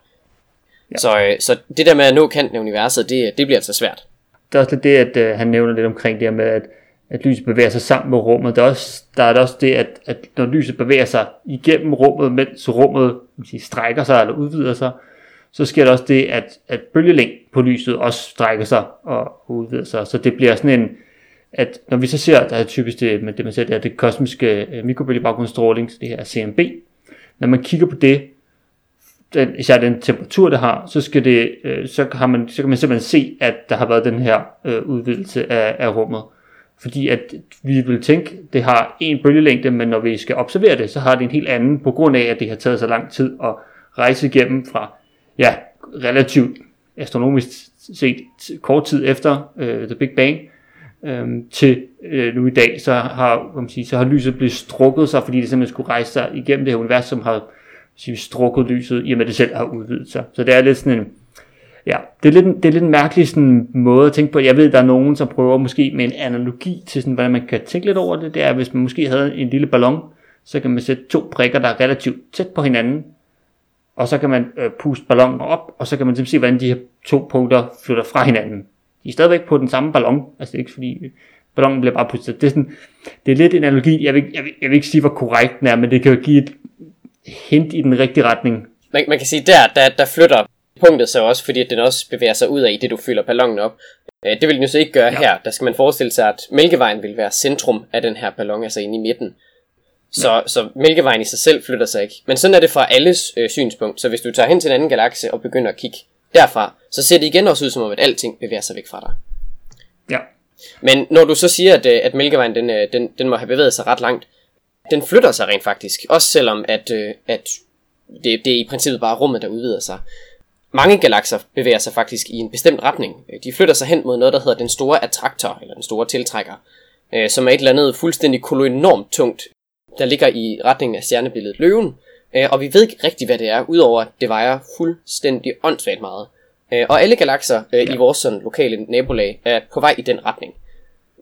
Ja. Så, øh, så det der med at nå kanten af universet, det, det bliver altså svært. Det er også lidt det, at øh, han nævner lidt omkring det her med, at, at lyset bevæger sig sammen med rummet. Der er, også, der er også det, at, at når lyset bevæger sig igennem rummet, mens rummet sige, strækker sig eller udvider sig, så sker der også det, at, at bølgelængden på lyset også strækker sig og udvider sig. Så det bliver sådan en, at når vi så ser, der er typisk det, men det man ser, det er det kosmiske øh, mikrobølgebaggrundsstråling, så det her C M B. Når man kigger på det, Den, især den temperatur, det har, så, skal det, øh, så, har man, så kan man simpelthen se, at der har været den her øh, udvidelse af, af rummet. Fordi at vi vil tænke, det har en bølgelængde, men når vi skal observere det, så har det en helt anden, på grund af, at det har taget så lang tid at rejse igennem fra ja, relativt astronomisk set kort tid efter øh, The Big Bang øh, til øh, nu i dag, så har, kan man sige, så har lyset blevet strukket sig, fordi det simpelthen skulle rejse sig igennem det her univers, som har sige, strukket lyset, i og med det selv har udvidet sig. Så det er lidt sådan en, ja, det er lidt en, det er lidt en mærkelig sådan måde at tænke på. Jeg ved, der er nogen, som prøver måske med en analogi til sådan, hvordan man kan tænke lidt over det. Det er, hvis man måske havde en lille ballon, så kan man sætte to prikker, der er relativt tæt på hinanden, og så kan man øh, puste ballonen op, og så kan man simpelthen se, hvordan de her to punkter flytter fra hinanden. De er stadigvæk på den samme ballon, altså det er ikke fordi, ballonen bliver bare pustet. Det er, sådan, det er lidt en analogi, jeg vil, jeg, vil, jeg vil ikke sige, hvor korrekt den er, men det kan jo give et hint i den rigtige retning. Man, man kan sige, der, der, der flytter punktet så også, fordi den også bevæger sig ud af i det, du fylder ballonen op. Det vil den jo så ikke gøre ja. her. Der skal man forestille sig, at Mælkevejen vil være centrum af den her ballon, altså inde i midten. Så, så Mælkevejen i sig selv flytter sig ikke. Men sådan er det fra alles øh, synspunkt. Så hvis du tager hen til en anden galakse og begynder at kigge derfra, så ser det igen også ud som om, at alting bevæger sig væk fra dig. Ja. Men når du så siger, at, at Mælkevejen den, den, den må have bevæget sig ret langt, den flytter sig rent faktisk. Også selvom at, at det, det er i princippet bare rummet, der udvider sig. Mange galakser bevæger sig faktisk i en bestemt retning. De flytter sig hen mod noget, der hedder den store attraktor, eller den store tiltrækker, øh, som er et eller andet fuldstændig kolonormt tungt, der ligger i retningen af stjernebilledet Løven, og vi ved ikke rigtig, hvad det er, udover at det vejer fuldstændig åndssvagt meget. Og alle galakser ja. i vores sådan lokale nabolag er på vej i den retning.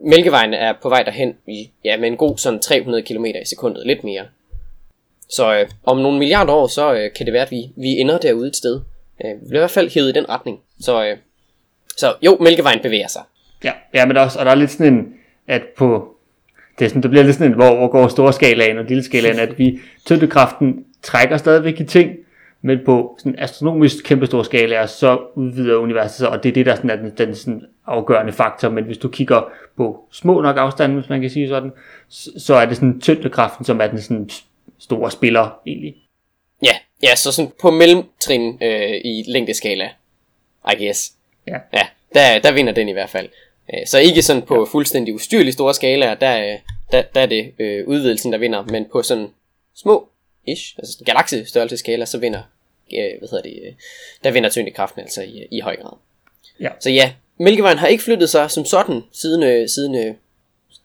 Mælkevejen er på vej derhen i, ja, med en god sådan tre hundrede kilometer i sekundet, lidt mere. Så øh, om nogle milliarder år, så øh, kan det være, at vi, vi ender derude et sted. Øh, vi bliver i hvert fald hævet i den retning. Så, øh, så jo, Mælkevejen bevæger sig. Ja, ja, men også, og der er lidt sådan en, at på... Det, er sådan, det bliver lidt sådan en, hvor, hvor går storskalaen og lilleskalaen, at vi tyngdekraften trækker stadigvæk i ting, men på sådan astronomisk kæmpe store skala, så udvider universet sig, og det er det, der sådan er den, den sådan afgørende faktor. Men hvis du kigger på små nok afstande, hvis man kan sige sådan, så, så er det sådan tyngdekraften, som er den sådan store spiller egentlig. Ja, ja, så sådan på mellemtrin øh, i længdeskala, I guess. Ja, ja der, der vinder den i hvert fald. Så ikke sådan på fuldstændig ustyrlig store skalaer, der, der, der er det øh, udvidelsen, der vinder, men på sådan små-ish, altså galaksestørrelseskala, så vinder, øh, hvad hedder det, øh, der vinder tyngdekraften altså i, i høj grad. Ja. Så ja, Mælkevejen har ikke flyttet sig som sådan, siden, øh, siden øh,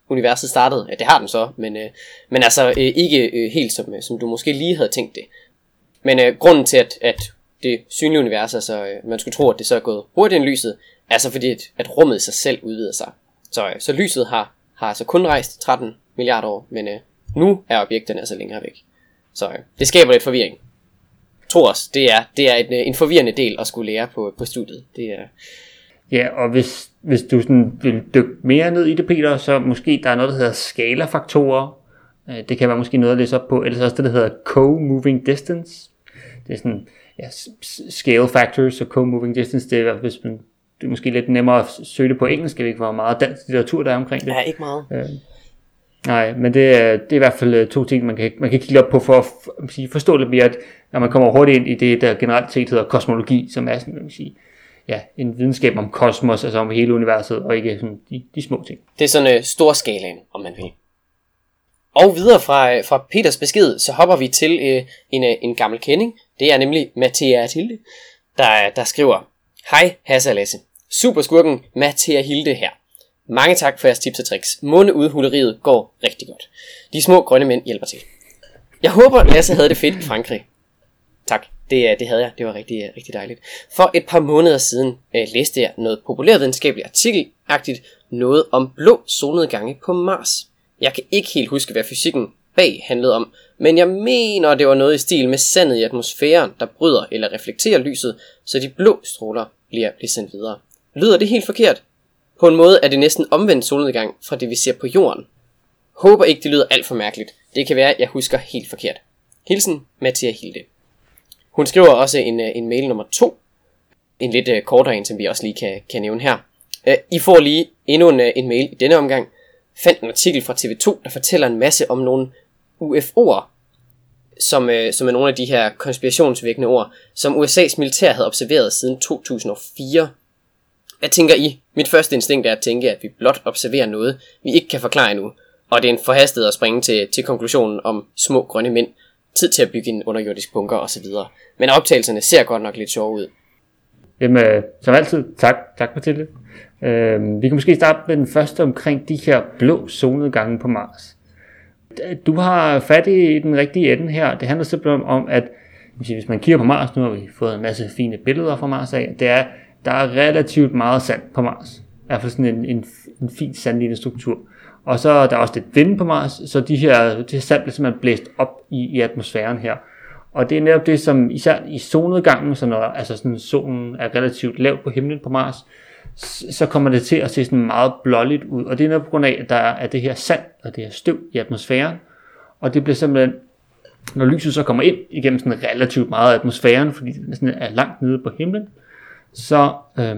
universet startede. Ja, det har den så, men, øh, men altså øh, ikke øh, helt som, øh, som du måske lige havde tænkt det. Men øh, grunden til, at, at det synlige univers, altså øh, man skulle tro, at det så er gået hurtigt end lyset, altså fordi, at, at rummet i sig selv udvider sig. Så, så lyset har, har altså kun rejst tretten milliarder år, men øh, nu er objekterne altså længere væk. Så øh, det skaber lidt forvirring. Tro os, det er, det er en, en forvirrende del at skulle lære på, på studiet. Det er... Ja, og hvis, hvis du sådan vil dykke mere ned i det, Peter, så måske der er noget, der hedder skalafaktorer. Det kan være måske noget at læse op på, ellers også det, der hedder co-moving distance. Det er sådan, ja, scale factors og co-moving distance, det er hvis man... Det er måske lidt nemmere at søge det på engelsk, jeg ved ikke, hvor meget dansk litteratur der er omkring det. Ja, ikke meget. Øh, nej, men det, det er i hvert fald to ting, man kan, man kan kigge op på for at for, sige, forstå lidt mere, at når man kommer hurtigt ind i det, der generelt set hedder kosmologi, som er sådan, man kan sige, ja, en videnskab om kosmos, altså om hele universet, og ikke sådan de, de små ting. Det er sådan uh, storskalaen, om man vil. Og videre fra, fra Peters besked, så hopper vi til uh, en, uh, en gammel kending. Det er nemlig Mathias Hilde, der, der skriver, hej Hasse og Lasse. Superskurken Mathias Hilde her. Mange tak for jeres tips og tricks. Måneudhulleriet går rigtig godt. De små grønne mænd hjælper til. Jeg håber, Lasse havde det fedt i Frankrig. Tak, det, det havde jeg. Det var rigtig, rigtig dejligt. For et par måneder siden øh, læste jeg noget populærvidenskabeligt artikelagtigt noget om blå solnedgange på Mars. Jeg kan ikke helt huske, hvad fysikken bag handlede om, men jeg mener, det var noget i stil med sandet i atmosfæren, der bryder eller reflekterer lyset, så de blå stråler bliver sendt videre. Lyder det helt forkert? På en måde er det næsten omvendt solnedgang fra det, vi ser på jorden. Håber ikke, det lyder alt for mærkeligt. Det kan være, at jeg husker helt forkert. Hilsen, Mathias Hilde. Hun skriver også en, en mail nummer to. En lidt uh, kortere en, som vi også lige kan, kan nævne her. Uh, I får lige endnu en, uh, en mail i denne omgang. Fandt en artikel fra T V to, der fortæller en masse om nogle U F O'er. Som, uh, som er nogle af de her konspirationsvækkende ord, som U S A's militær havde observeret siden to tusind og fire. Hvad tænker I? Mit første instinkt er at tænke, at vi blot observerer noget, vi ikke kan forklare endnu, og det er en forhastet at springe til, til konklusionen om små grønne mænd, tid til at bygge en underjordisk bunker osv. Men optagelserne ser godt nok lidt sjove ud. Jamen, øh, som altid, tak, tak Mathilde. Øh, vi kan måske starte med den første omkring de her blå solnedgange på Mars. Du har fat i den rigtige ende her. Det handler simpelthen om, at hvis man kigger på Mars, nu har vi fået en masse fine billeder fra Mars af, det er, der er relativt meget sand på Mars. I hvert fald sådan en, en, en fin sandlignende struktur. Og så er der også lidt vind på Mars, så de her, det her sand bliver simpelthen blæst op i, i atmosfæren her. Og det er netop det, som især i solnedgangen, så når altså sådan, solen er relativt lav på himlen på Mars, så kommer det til at se sådan meget blåligt ud. Og det er netop på grund af, at der er det her sand og det her støv i atmosfæren. Og det bliver simpelthen, når lyset så kommer ind igennem sådan relativt meget af atmosfæren, fordi den sådan er langt nede på himlen, så, øh,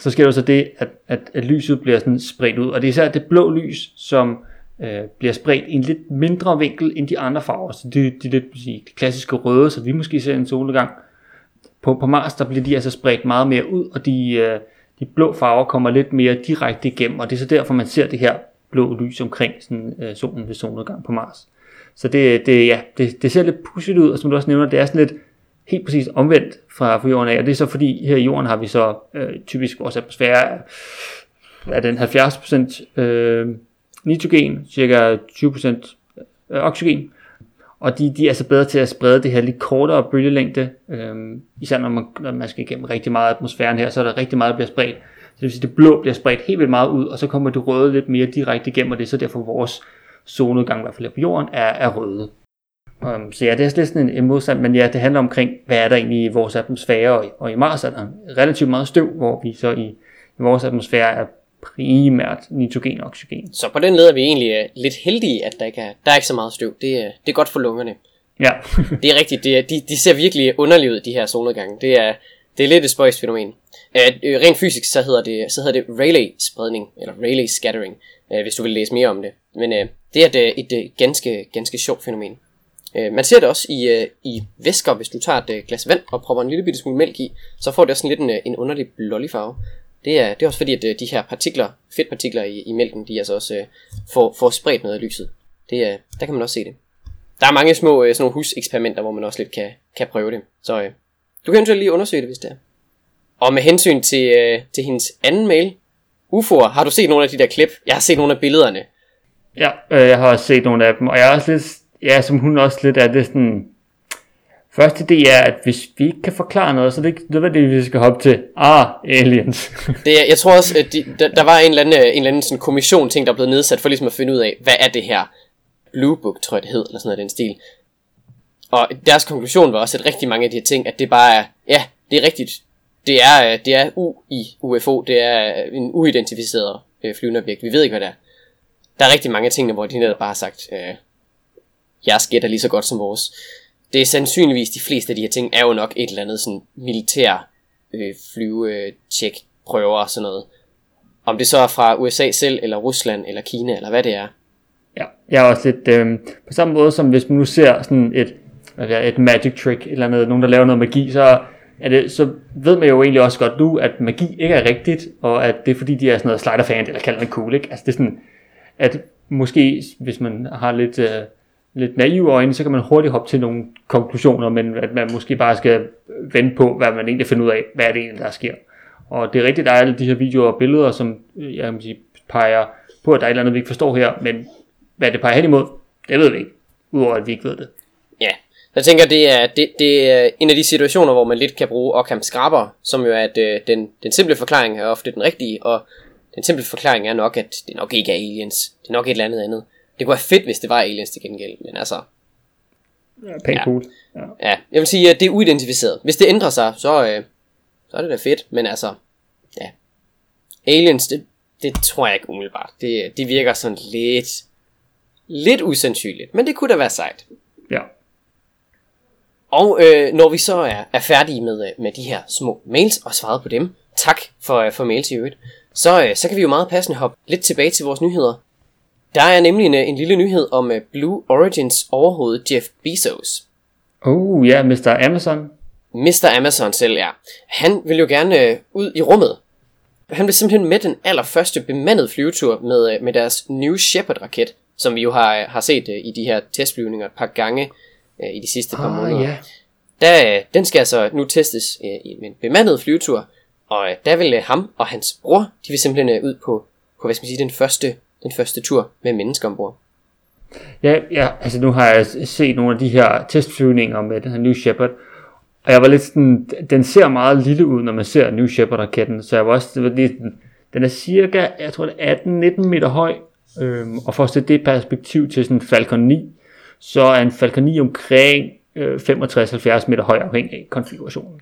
så sker der så det, at, at, at lyset bliver sådan spredt ud. Og det er især det blå lys, som øh, bliver spredt i en lidt mindre vinkel end de andre farver. Så de, de lidt de klassiske røde, så vi måske ser en solnedgang. På, på Mars, der bliver de altså spredt meget mere ud, og de, øh, de blå farver kommer lidt mere direkte igennem. Og det er så derfor, man ser det her blå lys omkring sådan, øh, solen ved solnedgang på Mars. Så det, det, ja, det, det ser lidt pudsigt ud, og som du også nævner, det er sådan lidt helt præcis omvendt fra, fra jorden af. Og det er så fordi, her i jorden har vi så øh, typisk vores atmosfære af den halvfjerds procent øh, nitrogen, cirka tyve procent øh, oxygen. Og de, de er så bedre til at sprede det her lidt kortere bølgelængde. Øhm, især når man, når man skal igennem rigtig meget af atmosfæren her, så er der rigtig meget, der bliver spredt. Så det vil sige, at det blå bliver spredt helt vildt meget ud, og så kommer det røde lidt mere direkte igennem, og det er så derfor vores solnedgang, i hvert fald her på jorden, er, er røde. Um, så ja, det er lidt sådan en modsat, men ja, det handler omkring, hvad er der egentlig i vores atmosfære, og, og i Mars er der relativt meget støv, hvor vi så i, i vores atmosfære er primært nitrogen og oxygen. Så på den led er vi egentlig uh, lidt heldige, at der ikke er, der er ikke så meget støv. Det, uh, det er godt for lungerne. Ja. Det er rigtigt. Det er, de, de ser virkelig underligt ud, de her solnedgange. Det er, det er lidt et spøjs fænomen. Uh, rent fysisk, så hedder det, så hedder det Rayleigh spredning, eller Rayleigh scattering, uh, hvis du vil læse mere om det. Men uh, det er et, et, et ganske, ganske sjovt fænomen. Uh, man ser det også i, uh, i væsker, hvis du tager et uh, glas vand og propper en lille bitte smule mælk i, så får det også sådan lidt en, uh, en underlig blålig farve. Det er, det er også fordi, at de her partikler, fedtpartikler i, i mælken, de altså også øh, får, får spredt noget af lyset. Det er, der kan man også se det. Der er mange små øh, sådan nogle huseksperimenter, hvor man også lidt kan, kan prøve det. Så øh, du kan eventuelt lige undersøge det, hvis det er. Og med hensyn til, øh, til hendes anden mail, U F O'er, har du set nogle af de der klip? Jeg har set nogle af billederne. Ja, øh, jeg har også set nogle af dem, og jeg er også lidt, ja, som hun også lidt er lidt sådan... Første idé er, at hvis vi ikke kan forklare noget, så det er ikke nødvendigt, vi skal hoppe til, ah, aliens. Det er, jeg tror også, at de, der, der var en eller anden, en eller anden sådan kommission-ting, der blev nedsat for ligesom at finde ud af, hvad er det her Blue Book, tror jeg det hed, eller sådan noget af den stil. Og deres konklusion var også, at rigtig mange af de her ting, at det bare er, ja, det er rigtigt. Det er, det er U I, U F O, det er en uidentificeret øh, flyvende objekt, vi ved ikke, hvad det er. Der er rigtig mange af tingene, hvor de netop bare har sagt, øh, jeres gæt er lige så godt som vores. Det er sandsynligvis, de fleste af de her ting er jo nok et eller andet sådan militær øh, flyvetjek, prøver og sådan noget. Om det så er fra U S A selv, eller Rusland, eller Kina, eller hvad det er. Ja, jeg er også lidt øh, på samme måde som hvis man nu ser sådan et, hvad et magic trick, eller noget, nogen der laver noget magi, så, er det, så ved man jo egentlig også godt nu, at magi ikke er rigtigt, og at det er fordi, de er sådan noget sliderfan, eller kalder det cool, ikke? Altså det er sådan, at måske hvis man har lidt... Øh, lidt naive øjne, så kan man hurtigt hoppe til nogle konklusioner, men at man måske bare skal vente på, hvad man egentlig finder ud af, hvad er det egentlig, der sker. Og det er rigtigt, der er alle de her videoer og billeder, som jeg kan sige, peger på, at der er et eller andet, vi ikke forstår her, men hvad det peger hen imod, det ved vi ikke, udover at vi ikke ved det. Ja, jeg tænker, det er, det, det er en af de situationer, hvor man lidt kan bruge Occam skraber, som jo er, at den, den simple forklaring er ofte den rigtige, og den simple forklaring er nok, at det nok ikke er aliens, det er nok et eller andet andet. Det kunne være fedt, hvis det var aliens til gengæld, men altså... Ja, pænt cool. Ja. Ja, jeg vil sige, at det er uidentificeret. Hvis det ændrer sig, så, øh, så er det da fedt, men altså... Ja. Aliens, det, det tror jeg ikke umiddelbart. Det, det virker sådan lidt... Lidt usandsynligt, men det kunne da være sejt. Ja. Og øh, når vi så er, er færdige med, med de her små mails og svaret på dem, tak for, for mails i øvrigt, så, øh, så kan vi jo meget passende hoppe lidt tilbage til vores nyheder. Der er nemlig en, en lille nyhed om uh, Blue Origins overhoved Jeff Bezos. Oh ja, yeah, mister Amazon. mister Amazon selv, ja. Han vil jo gerne uh, ud i rummet. Han blev simpelthen med den allerførste bemandede flyvetur med, uh, med deres New Shepard-raket, som vi jo har, uh, har set uh, i de her testflyvninger et par gange uh, i de sidste par ah, måneder. Yeah. der, den skal altså nu testes øh, i en bemandet flyvetur, og øh, der vil øh, ham og hans bror, de vil simpelthen øh, ud på, på hvad skal man sige, den første, den første tur med mennesker ombord. Ja, ja, altså nu har jeg set nogle af de her testflyvninger med den her New Shepard, og jeg var lidt sådan, den ser meget lille ud, når man ser New Shepard-raketten, så jeg var også lidt, den er cirka, jeg tror det er atten nitten meter høj, øhm, og for at sætte det perspektiv til sådan en Falcon ni, så er en Falcon ni omkring øh, femogtres til halvfjerds meter høj, afhængig af konfigurationen.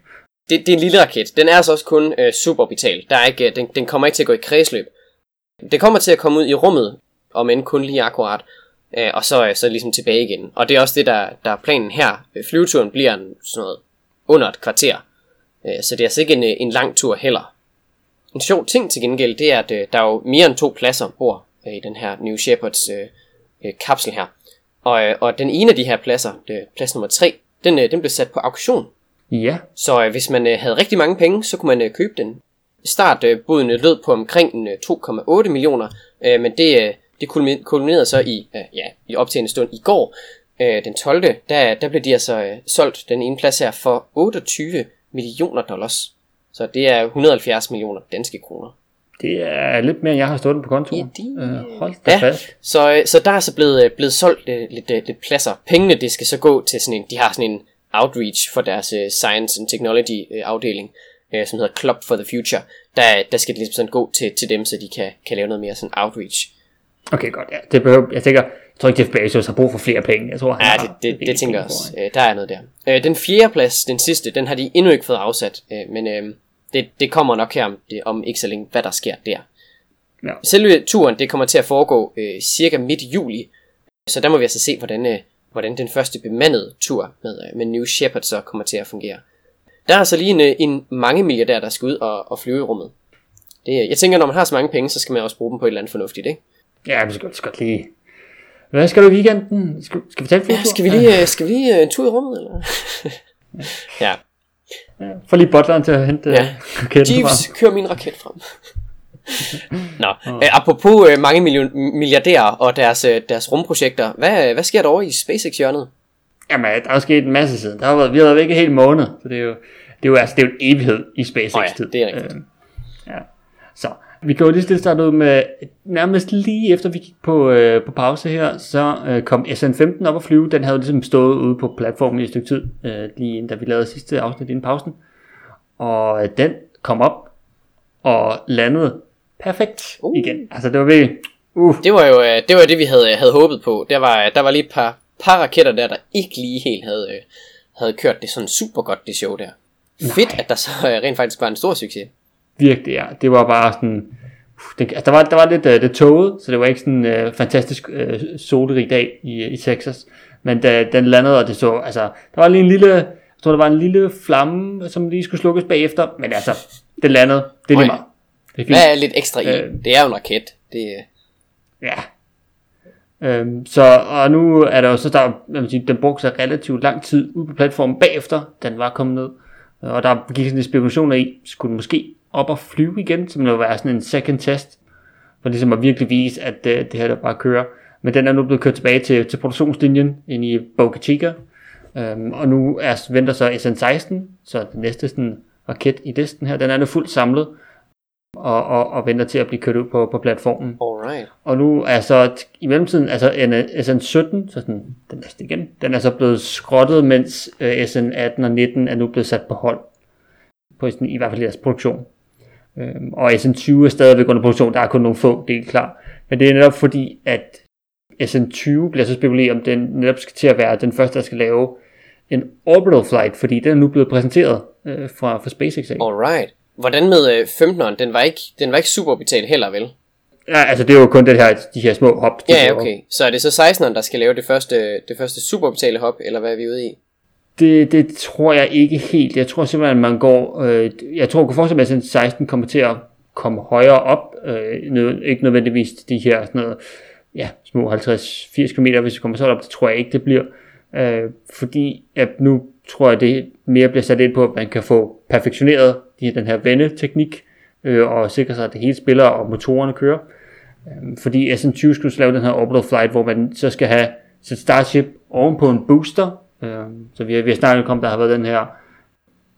Det, det er en lille raket, den er altså også kun øh, suborbital, der er ikke, den, den kommer ikke til at gå i kredsløb. Den kommer til at komme ud i rummet, om end kun lige akkurat, øh, og så, øh, så ligesom tilbage igen. Og det er også det, der, der er planen her. Flyveturen bliver en, sådan noget under et kvarter, øh, så det er altså ikke en, en lang tur heller. En sjov ting til gengæld, det er, at øh, der er jo mere end to pladser ombord øh, i den her New Shepards øh, øh, kapsel her. Og, øh, og den ene af de her pladser, det, plads nummer tre, den, øh, den blev sat på auktion. Ja. Så øh, hvis man øh, havde rigtig mange penge, så kunne man øh, købe den. Startbudene øh, lød på omkring øh, to komma otte millioner, øh, men det, øh, det kulminerede så i, øh, ja, i optagende stund i går, øh, den tolvte Der, der blev de altså øh, solgt den ene plads her for otteogtyve millioner dollars. Så det er hundrede og halvfjerds millioner danske kroner. Det er lidt mere, end jeg har stået på kontoen. Ja, det... øh, hold da ja. fast. Så, så der er så blevet, blevet solgt lidt, lidt pladser. Pengene, det skal så gå til sådan en... De har sådan en outreach for deres uh, science and technology uh, afdeling, uh, som hedder Club for the Future. Der, der skal det ligesom sådan gå til, til dem, så de kan, kan lave noget mere sådan outreach. Okay, godt. Ja. Det behøver, jeg tænker, jeg tror ikke, Jeff Bezos har brug for flere penge. Jeg tror, han ja, det, det, det, det tænker jeg også. Uh, der er noget der. Uh, den fjerde plads, den sidste, den har de endnu ikke fået afsat, uh, men... Uh, Det, det kommer nok her om, det, om ikke så længe, hvad der sker der. Ja. Selve turen, det kommer til at foregå øh, cirka midt juli, så der må vi altså se, hvordan, øh, hvordan den første bemandede tur med, øh, med New Shepard så kommer til at fungere. Der er altså lige en, en mange milliardær, der skal ud og, og flyve i rummet. Det, jeg tænker, når man har så mange penge, så skal man også bruge dem på et eller andet fornuftigt, ikke? Ja, men så godt, så godt lige... Hvad skal du i weekenden? Skal, skal vi tage en flytur? Ja, skal vi lige, skal vi lige en tur i rummet, eller? Ja. Ja, for lige butleren til at hente ja. raketten Jeeves, frem. Kører min raket frem. Nå, oh. Æ, apropos øh, mange million- milliardærer og deres, øh, deres rumprojekter, hvad, øh, hvad sker der over i SpaceX-hjørnet? Jamen, der er jo sket en masse siden. Der har været, vi har været væk en hel måned, så det er jo, det er jo, altså, det er jo en evighed i SpaceX-tid. Oh ja, det er rigtigt. Æm, ja. Så, vi kan jo lige stille starte ud med, nærmest lige efter vi gik på, øh, på pause her, så øh, kom S N femten op at flyve. Den havde jo ligesom stået ude på platformen i et stykke tid, øh, lige inden da vi lavede sidste afsnit inden pausen. Og øh, den kom op og landede perfekt uh. igen. Altså det var virkelig... Uh. Det var jo øh, det, var det, vi havde, havde håbet på. Der var, der var lige et par, par raketter der, der ikke lige helt havde, øh, havde kørt det sådan super godt, det show der. Nej. Fedt, at der så øh, rent faktisk var en stor succes. Virkelig, ja. Det var bare sådan... Det, altså, der, var, der var lidt uh, det tåget, så det var ikke sådan en uh, fantastisk uh, solrig dag i, i Texas. Men da den landede, og det så... Altså, der var lige en lille... Jeg tror, der var en lille flamme, som lige skulle slukkes bagefter. Men altså, det landede. Det er lige meget. Det er fint. Hvad er lidt ekstra i? Øh, det er jo en raket. Det... Ja. Øhm, så, og nu er der jo så... Der, hvad man siger, den brugte sig relativt lang tid ude på platformen bagefter. Den var kommet ned. Og der gik sådan lidt spekulationer i, skulle den måske... op at flyve igen, som ville være sådan en second test, for ligesom at virkelig vise, at uh, det her der bare kører. Men den er nu blevet kørt tilbage til, til produktionslinjen ind i Boca Chica, um, og nu er, venter så S N seksten, så den næste sådan, raket i listen her, den er nu fuldt samlet, og, og, og venter til at blive kørt ud på, på platformen. Alright. Og nu er så i mellemtiden, altså S N sytten, så sådan, den næste igen, den er så blevet skrottet, mens uh, S N atten og nitten er nu blevet sat på hold, på sådan, i hvert fald deres produktion. Og S N tyve er stadigvæk under produktion, der er kun nogle få, det er klar. Men det er netop fordi, at S N tyve bliver så spekuleret, om den netop skal til at være den første, der skal lave en orbital flight, fordi den er nu blevet præsenteret øh, fra, fra SpaceX. Alright. Hvordan med øh, femteneren? Den var ikke, den var ikke suborbital heller, vel? Ja, altså det er jo kun det her, de her små hop. Ja, okay. Laver. Så er det så seksteneren, der skal lave det første, det første suborbitale hop, eller hvad er vi ude i? Det, det tror jeg ikke helt. Jeg tror simpelthen, at man går... Øh, jeg tror, at fortsætte med, at seksten kommer til at komme højere op. Øh, nød, ikke nødvendigvis de her sådan noget, ja, små halvtreds til firs kilometer, hvis det kommer så op. Det tror jeg ikke, det bliver. Øh, fordi at nu tror jeg, det mere bliver sat ind på, at man kan få perfektioneret de, den her vendeteknik, øh, og sikre sig, at det hele spiller, og motorerne kører. Øh, fordi S N tyve skulle lave den her orbital flight, hvor man så skal have sit Starship ovenpå en booster, Så vi har, vi har snakket om, der har været den her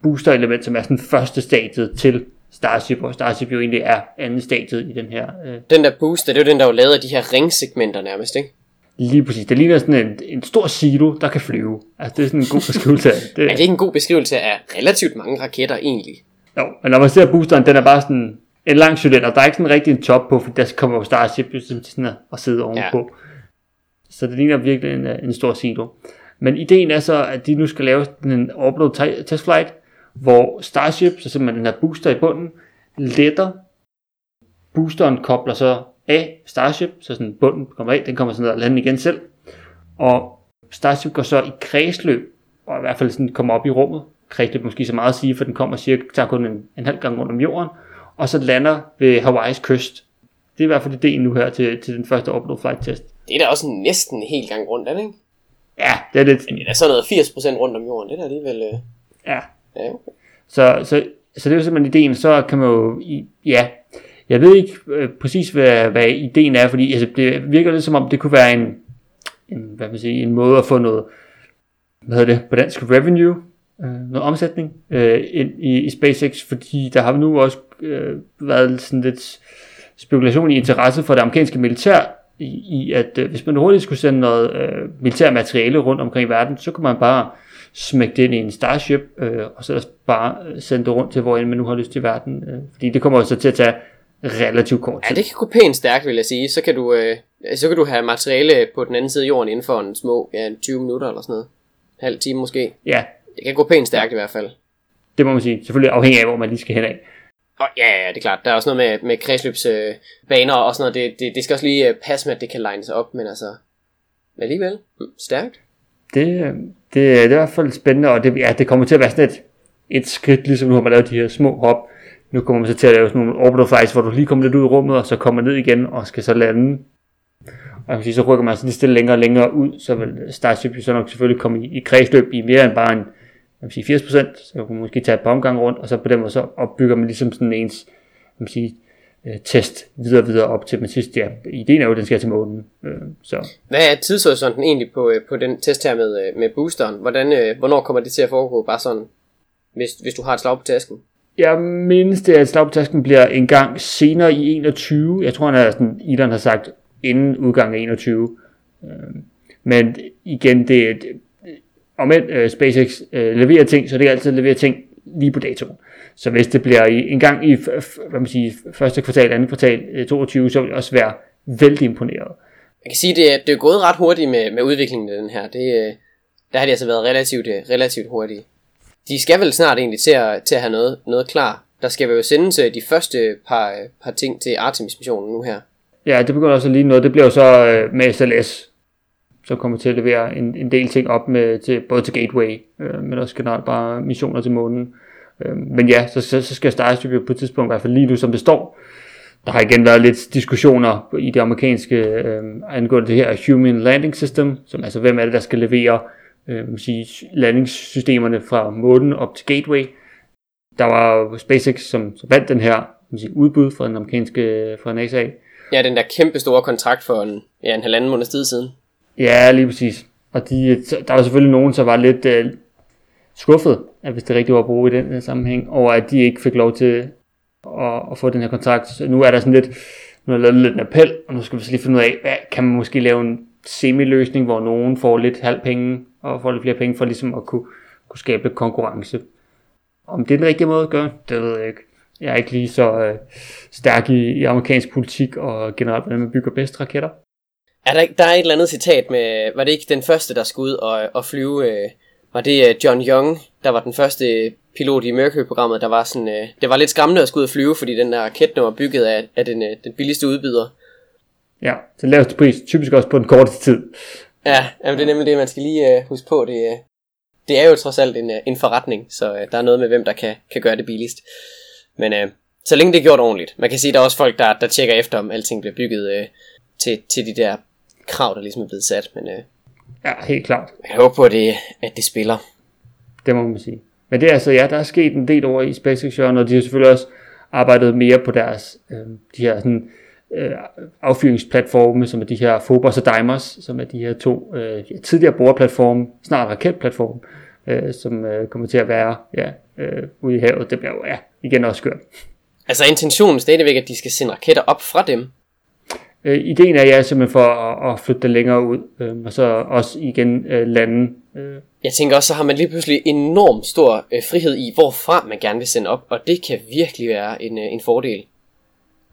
booster-element, som er sådan første stadiet til Starship, og Starship jo egentlig er anden stadiet i den her. Øh. Den der booster, det er jo den, der jo lavet af de her ringsegmenter nærmest, ikke? Lige præcis. Det ligner sådan en, en stor silo, der kan flyve. Altså, det er sådan en god beskrivelse af det. Er det ikke en god beskrivelse af relativt mange raketter egentlig? Jo, men når man ser boosteren, den er bare sådan en lang cylinder. Der er ikke sådan rigtig en top på, for der kommer jo Starship til sådan at sidde ovenpå. Ja. Så det ligner virkelig en, en stor silo. Men ideen er så, at de nu skal lave en overload testflight, hvor Starship, så simpelthen den her booster i bunden, letter. Boosteren kobler så af Starship, så sådan bunden kommer af, den kommer sådan ned og lander igen selv. Og Starship går så i kredsløb, og i hvert fald sådan kommer op i rummet. Kredsløb måske så meget at sige, for den kommer cirka, tager kun en, en halv gang rundt om jorden, og så lander ved Hawaii's kyst. Det er i hvert fald ideen nu her til, til den første upload flight test. Det er da også næsten en hel gang rundt, er det ikke? Ja, det er lidt... Men det er sådan noget firs procent rundt om jorden, det er da alligevel... Øh... Ja. Ja, okay. Så, så, så det er jo simpelthen ideen, så kan man jo... Ja, jeg ved ikke øh, præcis, hvad, hvad ideen er, fordi altså, det virker lidt som om, det kunne være en, en, hvad man siger, en måde at få noget, hvad hedder det, på dansk revenue, øh, noget omsætning øh, ind i, i SpaceX, fordi der har nu også øh, været sådan lidt spekulation i interesse for det amerikanske militær, i, i at øh, hvis man hurtigt skulle sende noget øh, militær materiale rundt omkring verden, så kunne man bare smække det ind i en Starship, øh, og så bare sende det rundt til, hvor man nu har lyst til verden. Øh, fordi det kommer så til at tage relativt kort tid. Ja, det kan gå pænt stærkt, vil jeg sige. Så kan du, øh, så kan du have materiale på den anden side af jorden inden for en små ja, tyve minutter eller sådan noget. En halv time måske. Ja. Det kan gå pænt stærkt i hvert fald. Det må man sige. Selvfølgelig afhængig af, hvor man lige skal hen af. Og ja, ja, det er klart. Der er også noget med, med kredsløbsbaner øh, og sådan noget. Det, det, det skal også lige øh, passe med, at det kan line sig op, men altså alligevel mm, stærkt. Det, det, det er i hvert fald spændende, og det, ja, det kommer til at være sådan et, et skridt, ligesom nu har man lavet de her små hop. Nu kommer man så til at lave sådan nogle orbital flights, hvor du lige kommer lidt ud i rummet, og så kommer ned igen, og skal så lande. Og jeg sige, så rykker man så lidt stille længere og længere ud, så vil Starship jo så nok selvfølgelig komme i, i kredsløb i mere end bare en, jeg vil sige firs procent, så kunne man måske tage et par omgange rundt, og så på den måde så opbygger man ligesom sådan ens, jeg vil sige, test videre og videre op til, men sidst, ja, ideen er jo, den skal til månen. Øh, så. Hvad er tidshorisonten egentlig på, på den test her med, med boosteren? Hvordan, øh, hvornår kommer det til at foregå, bare sådan, hvis, hvis du har et slag på tasken? Jeg mindes det, at slag på tasken bliver en gang senere i enogtyve. Jeg tror, at Elon har sagt, inden udgangen af enogtyve. Øh, men igen, det er om end øh, SpaceX øh, leverer ting, så det er altid leverer ting lige på datoen. Så hvis det bliver i, en gang i hvad man siger, første kvartal, andet kvartal toogtyve, så vil det også være vældig imponeret. Jeg kan sige, det er, det er gået ret hurtigt med, med udviklingen af den her. Det, der har de altså været relativt, relativt hurtige. De skal vel snart egentlig til at, til at have noget, noget klar. Der skal jo sendes de første par, par ting til Artemis-missionen nu her. Ja, det begynder også lige noget. Det bliver jo så øh, med S L S, som kommer til at levere en, en del ting op med, til, både til Gateway, øh, men også generelt bare missioner til månen. Men ja, så, så, så skal Starship på et tidspunkt, i hvert fald lige nu som det står. Der har igen været lidt diskussioner i det amerikanske øh, angående det her Human Landing System, som altså hvem er det, der skal levere øh, landingssystemerne fra månen op til Gateway. Der var jo SpaceX, som, som vandt den her sige, udbud fra den amerikanske fra NASA. Ja, den der kæmpe store kontrakt for en, ja, en halvanden måneds tid siden. Ja, lige præcis. Og de, der var selvfølgelig nogen, som var lidt... Øh, skuffet, at hvis det rigtigt var at bruge i den her sammenhæng, over at de ikke fik lov til at, at få den her kontrakt. Så nu er der sådan lidt, nu har jeg lavet lidt en appel, og nu skal vi så lige finde ud af, hvad, kan man måske lave en semi-løsning, hvor nogen får lidt halv penge, og får lidt flere penge for ligesom at kunne, kunne skabe konkurrence. Om det er den rigtige måde at gøre, det ved jeg ikke. Jeg er ikke lige så øh, stærk i, i amerikansk politik, og generelt, hvordan man bygger bedst raketter. Er der, der er et eller andet citat med, var det ikke den første, der skulle ud og, og flyve... Øh Var det John Young, der var den første pilot i Mercury-programmet, der var sådan... Øh, det var lidt skræmmende at skulle ud og flyve, fordi den der raket nu var bygget af, af den, øh, den billigste udbyder. Ja, den laveste pris, typisk også på den korteste tid. Ja, jamen det er nemlig det, man skal lige øh, huske på. Det, øh, det er jo trods alt en, øh, en forretning, så øh, der er noget med, hvem der kan, kan gøre det billigst. Men øh, så længe det er gjort ordentligt. Man kan sige, der er også folk, der, der tjekker efter, om alting bliver bygget øh, til, til de der krav, der ligesom er blevet sat, men... Øh, Ja, helt klart. Jeg håber på, at det, at det spiller. Det må man sige. Men det er altså, ja, der er sket en del over i SpaceX-hjørnet, og de har selvfølgelig også arbejdet mere på deres, øh, de her sådan, øh, affyringsplatforme, som er de her Phobos og Deimos, som er de her to øh, tidligere boreplatforme, snart raketplatforme, øh, som øh, kommer til at være ja, øh, ude i havet. Det bliver jo ja, igen også skørt. Altså intentionen stadigvæk, at de skal sende raketter op fra dem? Øh, ideen er ja, simpelthen for at, at flytte den længere ud, øh, og så også igen øh, lande. Øh. Jeg tænker også, så har man lige pludselig enormt stor øh, frihed i, hvorfra man gerne vil sende op, og det kan virkelig være en, øh, en fordel.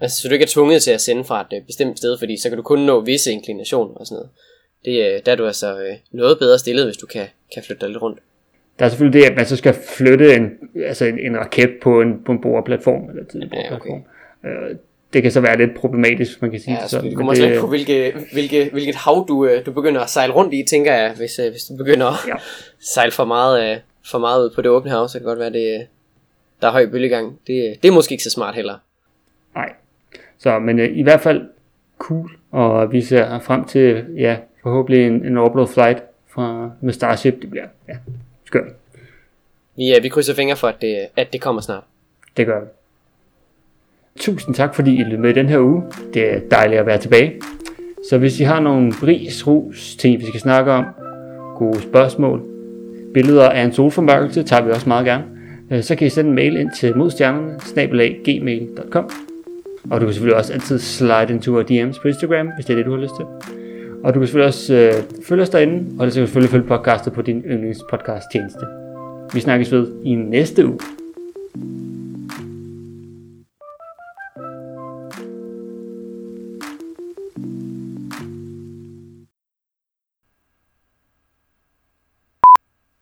Altså, så du ikke er tvunget til at sende fra et øh, bestemt sted, fordi så kan du kun nå visse inklinationer og sådan noget. Det, øh, der er du altså øh, noget bedre stillet, hvis du kan, kan flytte dig lidt rundt. Der er selvfølgelig det, at man så skal flytte en, altså en, en raket på en, på en boreplatform, eller en boreplatform. Ja, okay. øh, Det kan så være lidt problematisk, man kan sige. Ja, altså, det kommer også lidt på, hvilke, hvilke, hvilket hav du, du begynder at sejle rundt i, tænker jeg. Hvis, hvis du begynder at ja. sejle for meget, for meget ud på det åbne hav, så kan det godt være, det der er høj bølgegang. Det, det er måske ikke så smart heller. Nej, så, men i hvert fald cool, og vi ser frem til ja, forhåbentlig en, en orbital flight fra, med Starship. Det bliver ja, skønt. Ja, vi krydser fingre for, at det, at det kommer snart. Det gør vi. Tusind tak, fordi I lød med i den her uge. Det er dejligt at være tilbage. Så hvis I har nogle ris, ros, ting vi skal snakke om, gode spørgsmål, billeder af en solformørkelse, tager vi også meget gerne, så kan I sende en mail ind til modstjernerne snabel-a gmail punktum com. Og du kan selvfølgelig også altid slide en tur af D M's på Instagram, hvis det er det, du har lyst til. Og du kan selvfølgelig også øh, følge os derinde, og du kan selvfølgelig følge podcastet på din yndlingspodcast-tjeneste. Vi snakkes ved i næste uge.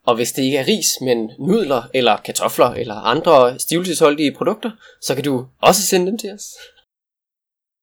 Og hvis det ikke er ris, men nudler eller kartofler eller andre stivelsesholdige produkter, så kan du også sende dem til os.